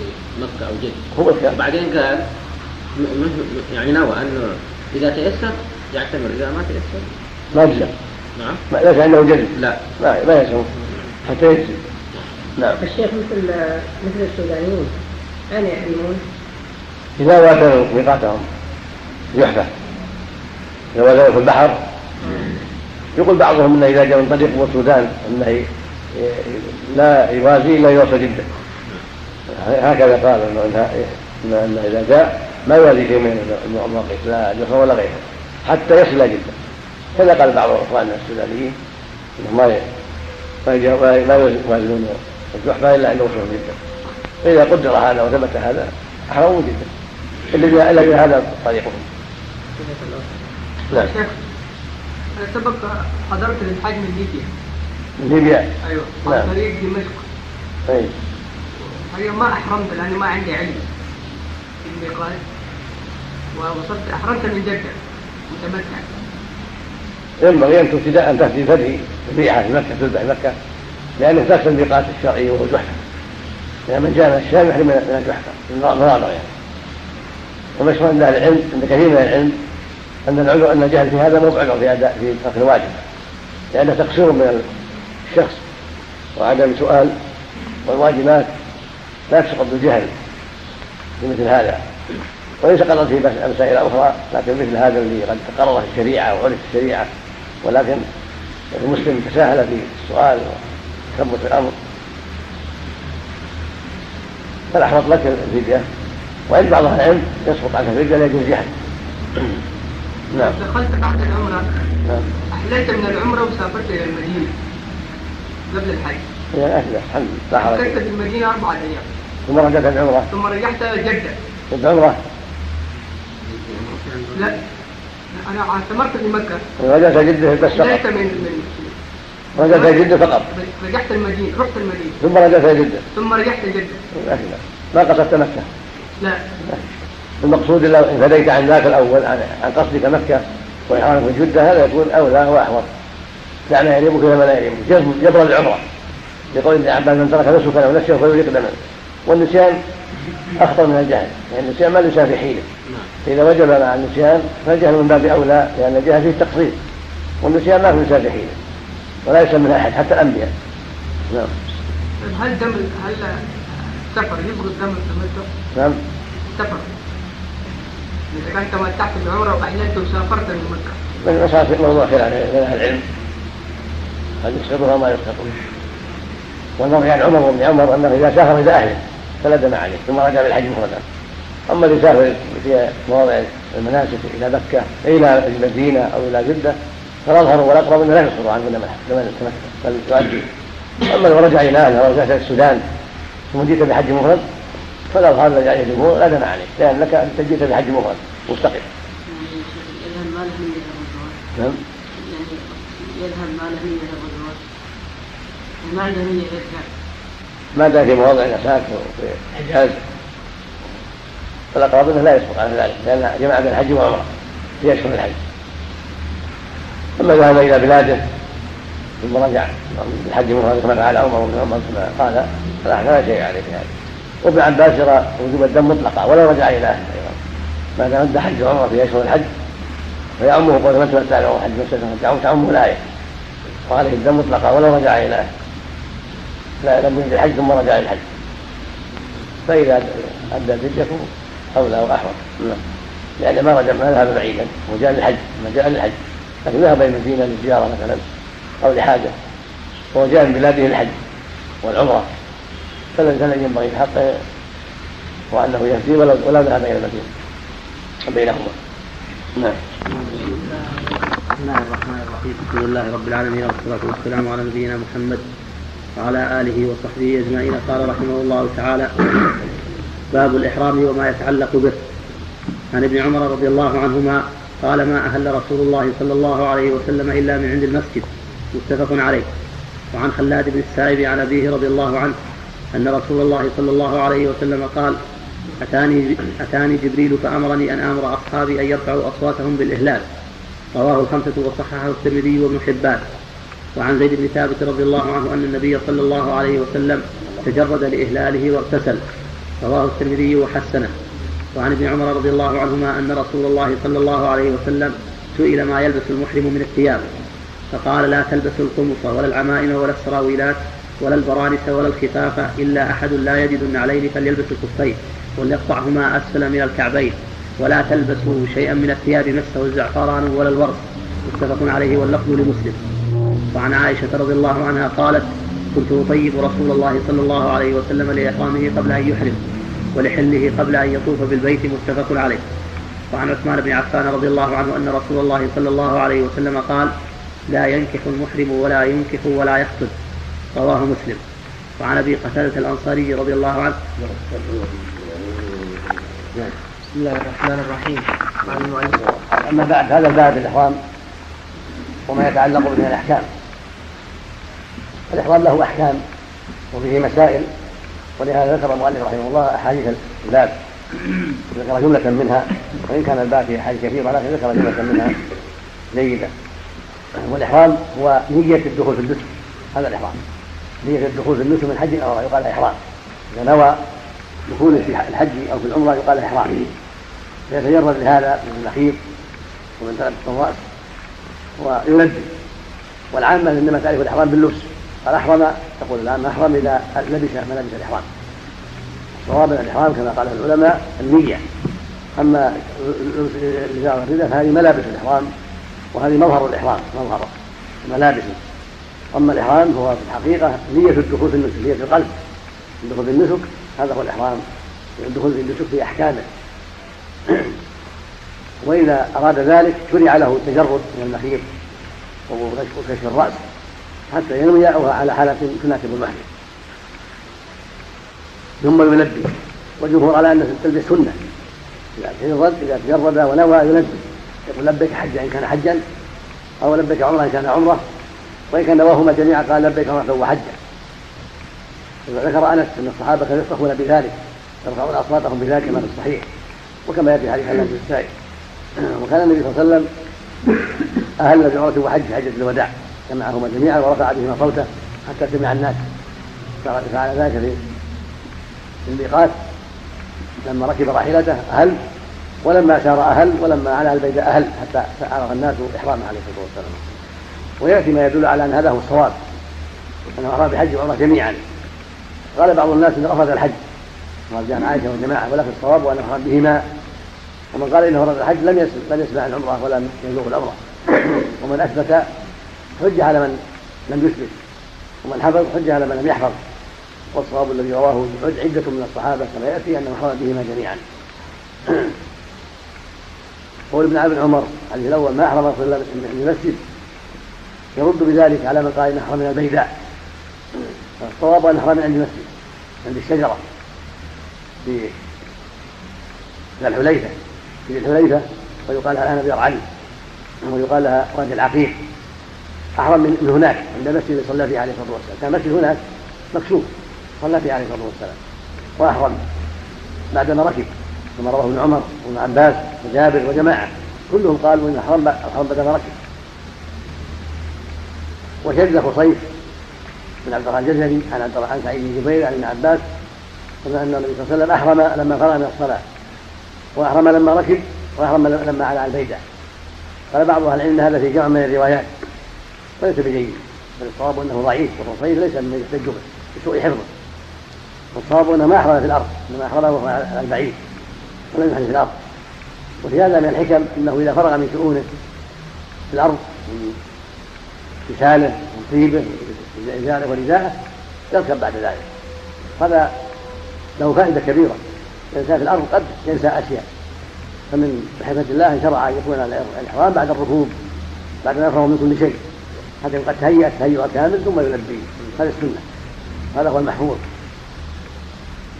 مكة أو جدة وبعدين قال يعني نوى أنه إذا تيسر يعتمر إذا ما تيسر ما يجزم. نعم ما ليس عنده جد لا ما ما يجزم حتى يجزم. نعم الشيخ مثل مثل السودانيين أين يحرمون؟ إذا واتوا ميقاتهم في جحفة يتوزعوا في البحر. يقول بعضهم أنه إذا جاء من طريق السودان أنه لا يغازي إلا يوصل جدة، هكذا قال أنه إذا جاء ما يغازي شيء من المواقف لا جفا ولا غيرها حتى يصل جدة. كذا قال بعض أخواننا السودانيين أنه ما يغازلون الجحفة إلا أن يوصلوا جدة، فإذا قدر هذا وثبت هذا أحرموا جدة إلا بهذا طريقهم. لا شيخ أنا سبق حضرت الحج من ليبيا. من ليبيا؟ أيوه عن طريق دمشق. أيوه أيوه ما أحرمت لأني ما عندي علم في الميقات، ووصلت أحرمت من جدة متمتع. ينبغي أن تبتدأ أن تهدي ثدي ذبيحة في مكة، تذبح مكة لأنه تحت الميقات الشرعي وهو جحفة، لأن من جاء من الشام يحرم من جحفة مناظرة يعني. ومشهور عند العلم عند كثير من العلم أن العذر أن الجهل في هذا مو بعذر في أداء في ترك الواجب، لأنه تقصير من الشخص وعدم سؤال، والواجبات لا تسقط بالجهل في مثل هذا، وليس قرر في مسائل أخرى لكن مثل هذا الذي قد تقرر في الشريعة وعرف الشريعة، ولكن المسلم تساهل في السؤال وثبت الأمر فالأحرط لك الفدية، وإن بعض العلم يسقط عنك الفدية لا يجوز جهل. نعم. دخلت بعد العمرة. نعم. أحللت من العمرة وسافرت إلى المدينة قبل الحج. يا أهلا الحمد لله. سافرت في المدينة أربعة أيام. ثم رجعت العمرة. ثم رجعت جدة. العمرة. لا أنا استمرت في مكة. رجعت جدة بس فقط. رجعت من من. رجعت جدة فقط. رجعت المدينة، رحت المدينة. ثم رجعت جدة. ثم رجعت جدة. يا أهلا. ما قصدت مكة؟ لا. المقصود لو انفديت عن ذاك الأول عن قصدك مكة وإحرامك بجدة هذا يكون أولى وأحوط، دعنا يريمك لما لا يريمك جبر العمرة، يقول ابن عباس من ترك نسكا أو نسيا فليلق دما، والنسيان أخطر من الجهل، يعني النسيان ما النسيان في حيله، فإذا وجب مع النسيان فالجهل من باب أولى، لأن يعني الجهل فيه التقصير والنسيان ما في نسيان في حيله ولا يسمى من أحد حتى الأنبياء. نعم. هل دم هل سفر يبغى الدم التمتع؟ نعم. سفر إذا كان تمتعت بالعمرة وأحللت وسافرت من مكة. من مسافر موضوع خلال العلم قد يسقطها ما يسقطون، والنهي عن عمر وابن عمر أنه إذا سافر إلى أهله فلا دم عليه ثم رجع بالحج مفردا. أما اللي سافر في مواضع المناسك إلى مكة إلى المدينة أو إلى جدة فلا أظهر ولا أقرب أنه لا يسقط عنه دم التمتع. أما لو رجع إلى أهله ورجعت إلى السودان ثم جئت بحج مفرد فلا أظهر الذي عليه الجمهور لا دم عليه، لأن لك أن تجيت بحج مفرد مستقل. نعم. يذهب ما له نية له الزواج وما له نية يرجع ما دام في مواضع الأساكر وفي الحجاز فالأقرب أنه لا يسبق عن ذلك، لأن جمع بين الحج وعمرة في أشهر الحج. أما ذهب إلى بلاده ثم رجع بالحج مفرد كما فعل عمر بن عمر كما قال فلا لا شيء عليه في هذا. وابن عباس يرى وجوب الدم مطلقا ولا رجع الى اهله ايضا ما دام ادى حج عمره في اشهر الحج فيعمه قول من تمتع له حج مسجد تعمه الايه وعليه الدم مطلقا ولا رجع الى اهله، لا لم يجد الحج ثم رجع الى الحج، فاذا ادى ذلته اولى واحوط، لان ما رجع ما ذهب بعيدا وجاء للحج ما جاء للحج، لكن ذهب الى المدينه للزياره مثلا او لحاجه وهو جاء من بلاده الحج والعمره فالذي ينبغي حقه وأنه يهدي ولا ذهب إلى المدينة بينهما. نعم. بسم الله الرحمن الرحيم، الحمد لله رب العالمين والصلاة والسلام على نبينا محمد وعلى آله وصحبه أجمعين. قال رحمه الله تعالى: باب الإحرام وما يتعلق به. عن ابن عمر رضي الله عنهما قال: ما أهل رسول الله صلى الله عليه وسلم إلا من عند المسجد، متفق عليه. وعن خلاد بن السائب عن أبيه رضي الله عنه أن رسول الله صلى الله عليه وسلم قال: أتاني, أتاني جبريل فأمرني أن أمر أصحابي أن يرفعوا أصواتهم بالإهلال. رواه الخمسة وصححه الترمذي وابن حبان. وعن زيد بن ثابت رضي الله عنه أن النبي صلى الله عليه وسلم تجرد لإهلاله واغتسل. رواه الترمذي وحسنه. وعن ابن عمر رضي الله عنهما أن رسول الله صلى الله عليه وسلم سئل ما يلبس المحرم من الثياب فقال: لا تلبس القمص ولا العمائم ولا السراويلات ولا البرانس ولا الخفافة إلا أحد لا يجد النعلين فليلبس الكفين وليقطعهما أسفل من الكعبين ولا تلبسوا شيئا من الثياب مسه الزعفران ولا الورد، متفق عليه واللفظ لمسلم. وعن عائشة رضي الله عنها قالت: كنت أطيب رسول الله صلى الله عليه وسلم لإحرامه قبل أن يحرم ولحله قبل أن يطوف بالبيت، متفق عليه. وعن عثمان بن عفان رضي الله عنه أن رسول الله صلى الله عليه وسلم قال: لا ينكح المحرم ولا ينكح ولا يخطب، رواه مسلم. وعن أبي قتادة الأنصاري رضي الله عنه. بسم الله الرحمن الرحيم. أما بعد، هذا باب الإحرام وما يتعلق به من الأحكام. الإحرام له أحكام وفيه مسائل، ولهذا ذكر المؤلف رحمه الله أحاديث الباب، ذكر جملة منها، وإن كان الباب فيه أحاديث كثيرة لكن ذكر جملة منها جيدة. والإحرام هو نية الدخول في النسك، هذا الإحرام نية الدخول في النسك من حج أو عمرة يقال إحرام. إذا نوى دخول في الحج أو في العمرة يقال إحرام، فيتجرد لهذا من الأخير ومن ثلاثة الرأس ويلبي. والعامة إنما تعرف الإحرام باللبس، فالأحرم تقول الآن أحرم إذا لبس ملابس الإحرام. صواب الإحرام كما قال العلماء النية، أما الإزار والردة فهذه ملابس الإحرام، وهذه مظهر الإحرام مظهر ملابسه. أما الإحرام هو في الحقيقة نية الدخول في النسك، نية القلب الدخول في النسك، هذا هو الإحرام، الدخول في النسك في أحكامه. وإذا أراد ذلك شرع له التجرد من المخيط وكشف الرأس حتى ينوي على حالة تناسب المحرم، ثم يلبي. والجمهور على أن تلبس سنة، إذا تجرد إذا تجرد ونوى يلبي، يقول لبيك حجا إن كان حجا، أو لبيك عمره إن كان عمره، وإن كان نواهما جميعا قال لبيك عمره وحجا. ذكر أنس أن الصحابة كانوا يصرخون بذلك، يرفعون أصواتهم بذلك كما في الصحيح وكما يأتي حديث عن السائب. وكان النبي صلى الله عليه وسلم أهل بعمرة وحج حجة الوداع، جمعهما جميعا ورفع بهما صوته حتى سمع الناس، فعل ذلك في الميقات لما ركب راحلته أهل، ولما سار أهل، ولما على البيت أهل، حتى عرف الناس إحرامه عليه الصلاة والسلام. ويأتي ما يدل على أن هذا هو الصواب، أنه أحرام بحج وعمرة جميعا. قال بعض الناس إن رفض الحج رضي عن عائشة والجماعة، ولكن الصواب وأن أحرام بهما. ومن قال إنه رفض الحج لم يسمع لم يسمع العمرة ولا يذوق العمرة. ومن أثبت حج على من لم يثبت، ومن حفظ حج على من لم يحفظ. والصواب الذي رواه عدة من الصحابة كما يأتي أنه أحرم بهما جميعا. قول ابن عبد عمر عليه الأول: ما أحرم رسول الله من المسجد، يرد بذلك على من قال إن أحرم من البيداء. الصواب أن أحرم من عند المسجد، عند الشجرة في ذا الحليفة في الحليفة ويقال لها الآن بئر علي، ويقال لها وادي العقيق. أحرم من هناك عند المسجد صلى فيه عليه الصلاة والسلام، كان المسجد هناك مكشوف صلى فيه عليه الصلاة والسلام، وأحرم بعدما ركب، ثم رواه ابن عمر وابن عباس وجابر وجماعة، كلهم قالوا إن أحرم بعدما ركب. وشد خصيف بن عبد الرحمن الجزري عن عبد الرحمن سعيد بن جبير عن ابن عباس أن النبي صلى الله عليه وسلم أحرم لما فرغ من الصلاة، وأحرم لما ركب، وأحرم لما على البيداء. قال بعض أهل العلم هذا في جمع من الروايات وليس بجيد، بل الصواب أنه ضعيف، والصحيح ليس من يستجوب بسوء حفظه. والصواب أنه ما أحرم في الأرض، إنما أحرمه على البعيد ولم يحرم في الأرض. وفي هذا من الحكم أنه إذا فرغ من شؤونه في الأرض من كساله وطيبه وإزاله ورداءه يركب بعد ذلك، هذا له فائدة كبيرة. الإنسان في الأرض قد ينسى أشياء، فمن رحمة الله شرع أن يكون الإحرام بعد الركوب، بعد أن يفرغ من كل شيء حتى قد تهيأ تهيؤ كامل ثم يلبيه، هذا السنة، هذا هو المحفوظ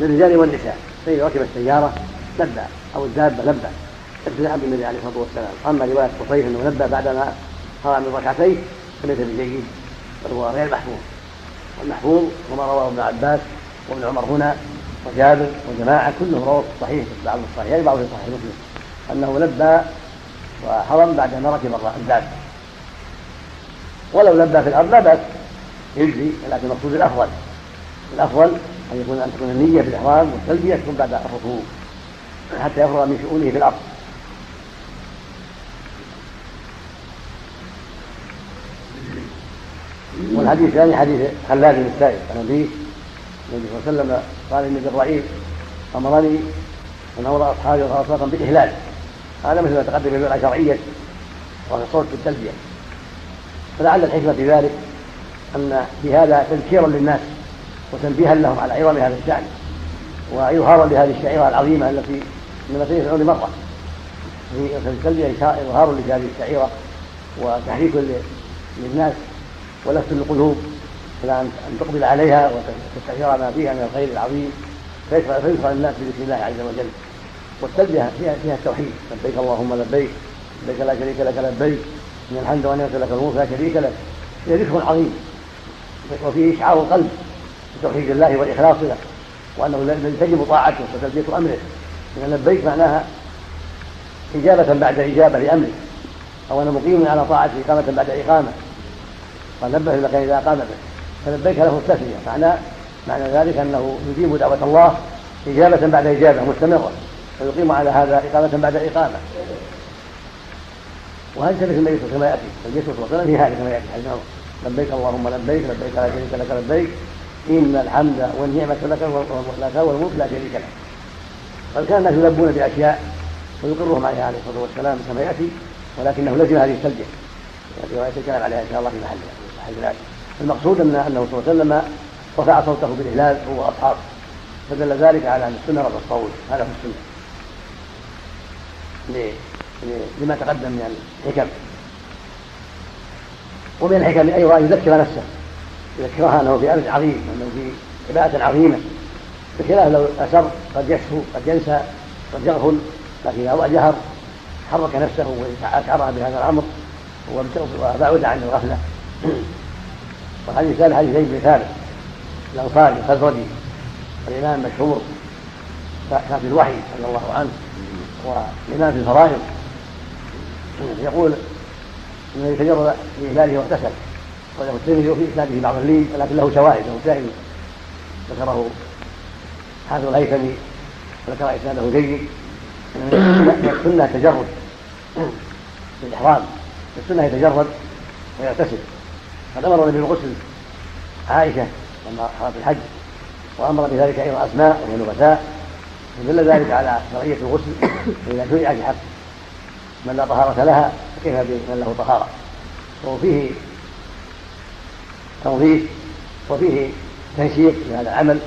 للرجال والنساء. فإذا ركب السيارة لبى أو الدابة لبى ابتداء بالنبي عليه الصلاة والسلام. أما رواية قصير أنه لبى بعدما فرغ من ركعتيه فليس بجيد، بل هو غير محفوظ. والمحفوظ وما رواه ابن عباس وابن عمر هنا وجابر وجماعة، كلهم رواه الصحيح، بعض الصحيح بعض الصحيح مسلم، أنه لبى وحرم بعد ما ركب الدابة. ولو لبى في الأرض لا بأس يجزي، لكن المقصود الأفضل الأفضل أن يكون أن تكون النية في الإحرام والتلبية تكون بعد الركوب حتى يفرغ من شؤونه في الأرض. والحديث الثاني حديث خلاد بن السائب عن أبيه، النبي صلى الله عليه وسلم قال: إن جبرائيل أمرني أن أمر أصحابي خاصة بالإهلال، هذا مثل ما تقدم منها شرعيا وهو صوت التلبية. فلعل الحكمة في ذلك أن بهذا تذكيرا للناس وتنبيها لهم على عظم هذا الشأن وإظهارا لهذه الشعيرة العظيمة التي من التي يسعون مرة في التلبية، إظهار لهذه الشعيرة وتحريك للناس ولفت القلوب إلى أن تقبل عليها وتستشير ما فيها من الخير العظيم فيدخل الناس بذكر الله عز وجل. والتلبية فيها التوحيد، لبيك اللهم لبيك، لبيك لا شريك لك لبيك، إن الحمد والنعمة لك والملك لا شريك لك، هي ذكر عظيم وفيه إشعار القلب بتوحيد الله والإخلاص له وأنه تجب طاعته وتلبية أمره. إن لبيك معناها إجابة بعد إجابة لأمره، أو أنا مقيم على طاعته إقامة بعد إقامة، فنبه المكان إذا قام به، فلبيك له التسلية. معنى معنى ذلك أنه يجيب دعوة الله إجابة بعد إجابة مستمرة، فيقيم على هذا إقامة بعد إقامة. وهذا مثل ما يسوع كما يأتي، فاليسوع صلى الله عليه وسلم في هذا كما يأتي حيث لبيك اللهم لبيك، لبيك لا شريك لك لبيك، إن الحمد والنعمة لك والملك لا شريك لك. قد كان الناس يلبون بأشياء ويقرهم عليها عليه الصلاة والسلام كما يأتي، ولكنه لزم هذه التلبية التي سيتكلم عليها إن شاء الله في محلها. المقصود أنه صلى الله عليه وسلم رفع صوته بالإهلال هو أصحابه، فدل ذلك على أن السنة رفع الصوت، هذا هو السنة لما تقدم من الحكم. ومن الحكم أيضا يذكر نفسه، يذكرها أنه في أمر عظيم، أنه في عبادة عظيمة، بخلاف لو أسر قد يشفو قد ينسى قد يغفل، لكن إذا جهر حرك نفسه وأشعرها بهذا الأمر وبعد عن الغفلة. والحديث ثالث حديث زيد بن ثابت الأنصاري الخزرجي الإمام المشهور كافي الوحي رضي الله عنه والإمام في الفرائض، يقول إنه يتجرد بإهلاله واغتسل، وله الترمذي وفي إسناده بعض الليل لكن له شواهد، له شاهد ذكره حافظ الهيثمي وذكر إسناده جيد. السنة التجرد بالإحرام، السنة يتجرد ويغتسل، قد امر النبي بالغسل عائشه لما حضرت الحج، وامر بذلك ايضا اسماء وهي نبتاء، فدل ذلك على شرعيه الغسل. فاذا شرع في حق من لا طهاره لها فكيف بمن له طهاره؟ وفيه تنظيف وفيه تنشيط لهذا العمل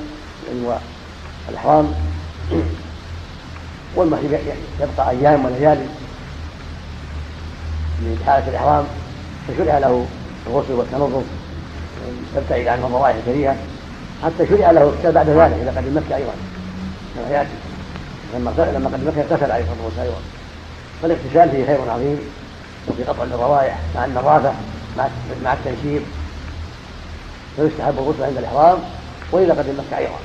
لأنه الاحرام، والمحرم يبقى ايام وليالي من حاله الاحرام، فشرع له الغسل والتنظف يبتعد عنه الرائحة الكريهة، حتى شرع له اغتسال بعد ذلك إذا قدم مكة أيضا كما يأتي، لما قدم مكة اغتسل عليه الصلاة والسلام. فالاغتسال فيه خير عظيم، وفي قطع الروائح مع النظافة مع التنشيط، فيستحب الغسل عند الإحرام وإذا قدم مكة أيضا،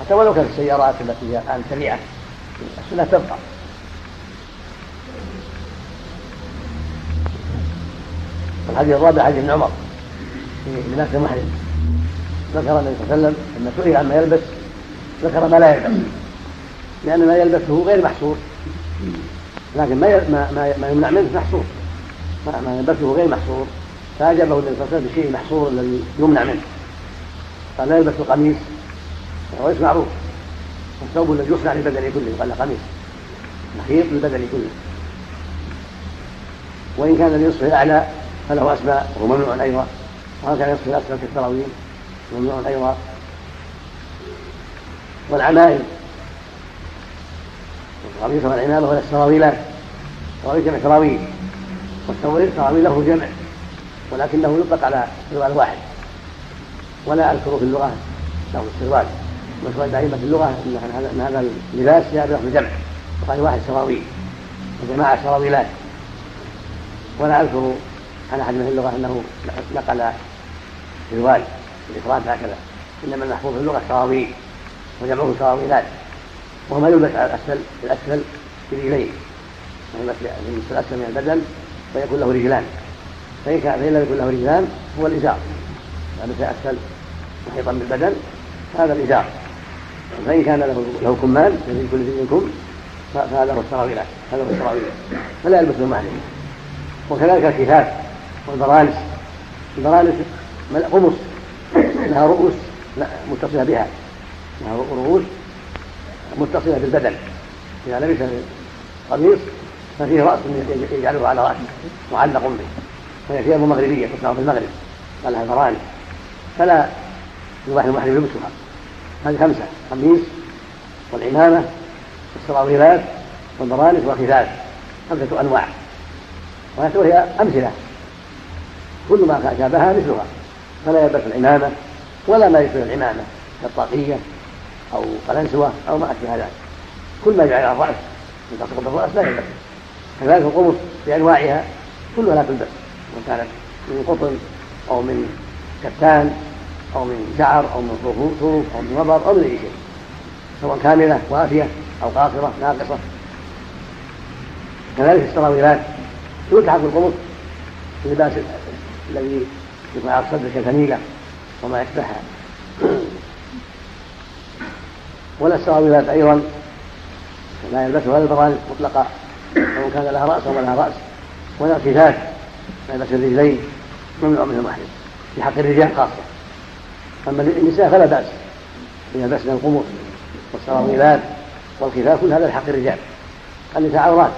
حتى ولو كانت السيارات التي هي الآن سريعة السنة تبقى. الحديث الرابع حديث ابن عمر في لباس المحرم، ذكر النبي صلى الله عليه وسلم ان سئل عما يلبس ذكر ما لا يلبس، لان ما يلبسه غير محصور، لكن ما ما ما يمنع منه محصور، ما يلبسه غير محصور، فاجابه النبي صلى الله عليه وسلم بشيء محصور الذي يمنع منه، قال لا يلبس القميص وليس معروف، والثوب الذي يصنع للبدن كله قال قميص نخيط للبدن كله، وان كان لنصف الاعلى فله أسماء وممنوع أيضا، وهذا كان يصف الأسماء في التراويح ممنوع أيضا. والعمائم القميص والعمامة ولا السراويلات، السراويل جمع سراويل، والسراويل له جمع ولكنه يطلق على سروال واحد، ولا أذكر في اللغة له السروال، ومشروع أئمة اللغة أن هذا اللباس يأخذ بالجمع، وقال واحد سراويل وجماعة سراويلات. ولا أذكر عن أحد من اللغة أنه نقل سروال الإفراد هكذا، إنما المحفوظ في اللغة سراويل وجمعه سراويلات، وما يلبس على الأسفل الأسفل في رجلين، يلبس الأسفل من البدن فيكون له رجلان، فإن لم يكن له رجلان هو الإزار، لبس الأسفل محيطا بالبدن هذا الإزار، فإن كان له له كمان في كل ذي كم فهذا هو السراويلات، هذا هو السراويل فلا يلبس المحرم. وكذلك الكفاف والبرانس، البرانس قمص لها رؤوس متصلة بها، لها رؤوس متصلة بالبدن، إذا لبس القميص ففيه رأس يجعله على رأسه معلق به، وهي ثياب مغربية تصنع في المغرب على فراني، فلا يباح المحرم يلبسها. هذه خمسة: القميص والعمامة والسراويلات والبرانس والخفاف، خمسة أنواع، وهي أمثلة كل ما أشابهها مثلها. فلا يلبس العمامة ولا ما يشبه العمامة كالطاقية أو قلنسوة أو ما أشبه ذلك، كل ما يجعل على الرأس يلتصق بالرأس لا يلبس. كذلك القمص بأنواعها كلها لا تلبس، وإن كانت من قطن أو من كتان أو من شعر أو من صوف أو من ربر أو من أي شيء، سواء كاملة وافية أو قاصرة ناقصة. كذلك السراويلات تلتحق بالقمص اللباس الذي يطلع على الصدر كالفنيلة وما يشبهها. ولا السراويلات أيضا لا يلبسها ولا البرانس مطلقة وإن كان لها رأس أو لها رأس. ولا الخفاف لا يلبس الرجلين، ممنوع منه المحرم في حق الرجال خاصة. أما النساء فلا بأس يلبسن القمص والسراويلات والخفاف، كل هذا لحق الرجال. النساء عورات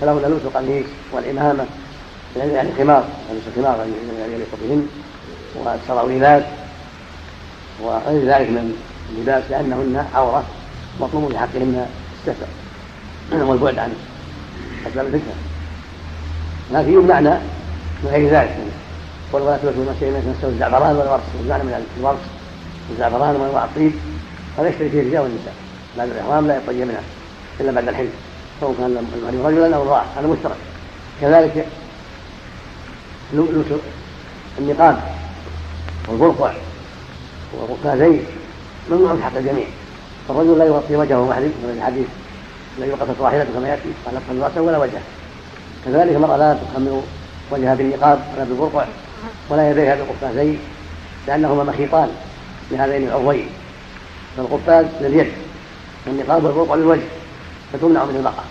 فلهن لبس القميص والعمامة يعني الخمار، لبس الخمار يعني يليق بهن، والسراويلات وغير ذلك من اللباس، لأنهن عورة مطلوب لحقهن الستر والبعد عن أسباب الفتنة. لكن يمنعن من غير ذلك، ولا تلبسون شيئا يتمس الزعفران والورص، يمنعن من الورص والزعفران وأنواع الطيب، فلا يشتري فيه الرجال والنساء، بعد الإحرام لا يطيب منها إلا بعد الحج، سواء كان المحرم رجلا أو امرأة، هذا مشترك. كذلك لؤلؤ النقاب والبرقع والقفازين ممنوع في حق الجميع. فالرجل لا يغطي وجهه محرم من الحديث لا يغطت راحلته كما يأتي ولا يغطي رأسه ولا وجهه. كذلك المرأة لا تخمر وجهها بالنقاب ولا بالبرقع ولا يديها بالقفازين، لأنهما مخيطان لهذين العضوين، فالقفاز لليد والنقاب والبرقع للوجه، فتمنع من المرأة.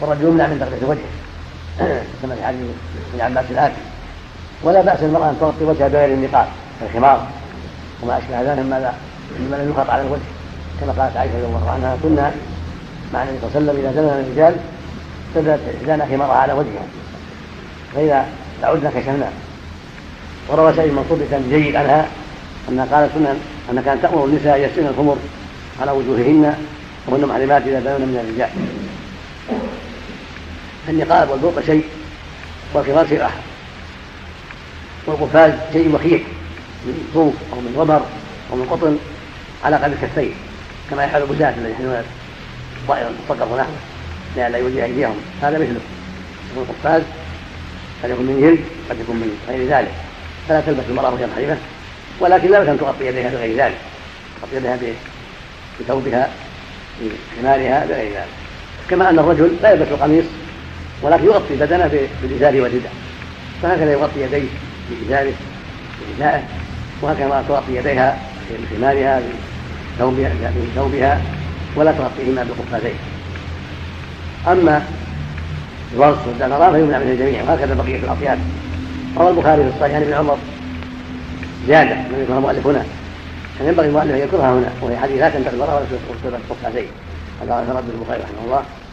والرجل يمنع من تغطية وجهه كما في حديث ابن عباس الآتي. ولا بأس المرأة أن تغطي وجهها بغير النقاب الخمار وما أشبه ذلك مما لا يخط على الوجه، كما قالت عائشة رضي الله عنها: كنا مع النبي صلى الله عليه وسلم إذا زلنا الرجال سدت إحدانا خمارها على وجهها، فإذا تعودنا كشفنا. وروى شيء منصوب كان جيد عنها أنها قالت أن كانت تأمر النساء يسرن الخمر على وجوههن وهن محرمات إذا زلنا من الرجال. النقاب والبرقع شيء، والخمار شيء آخر، والقفاز شيء مخيط من صوف أو من ربر أو من قطن على قدر الكفين، كما يحل البزاة الذين يحلون الطائر المصقر ونحوه لئلا يوجع أيديهم، هذا مثله. يكون القفاز قد يكون من جلد قد يكون من غير ذلك، فلا تلبس المرأة وهي محرمة. ولكن لا بد أن تغطي يديها بغير ذلك، تغطي يديها بثوبها بخمارها بغير ذلك. كما أن الرجل لا يلبس القميص ولكن يغطي بدنه بالإزار والرداء، فهكذا يغطي يديه بإزاره بردائه، وهكذا تغطي يديها بخمارها بثوبها، ولا تغطيهما بالقفازين. أما الورص والزعفران فيمنع منه الجميع، وهكذا بقية الأطياف. روى البخاري في الصحيح عن ابن عمر زيادة لم يذكرها المؤلف هنا، كان ينبغي المؤلف أن يذكرها هنا، وهي حديث لا تنبغي المرأة ولا تلبس القفازين، هذا عن رب البخاري رحمه الله.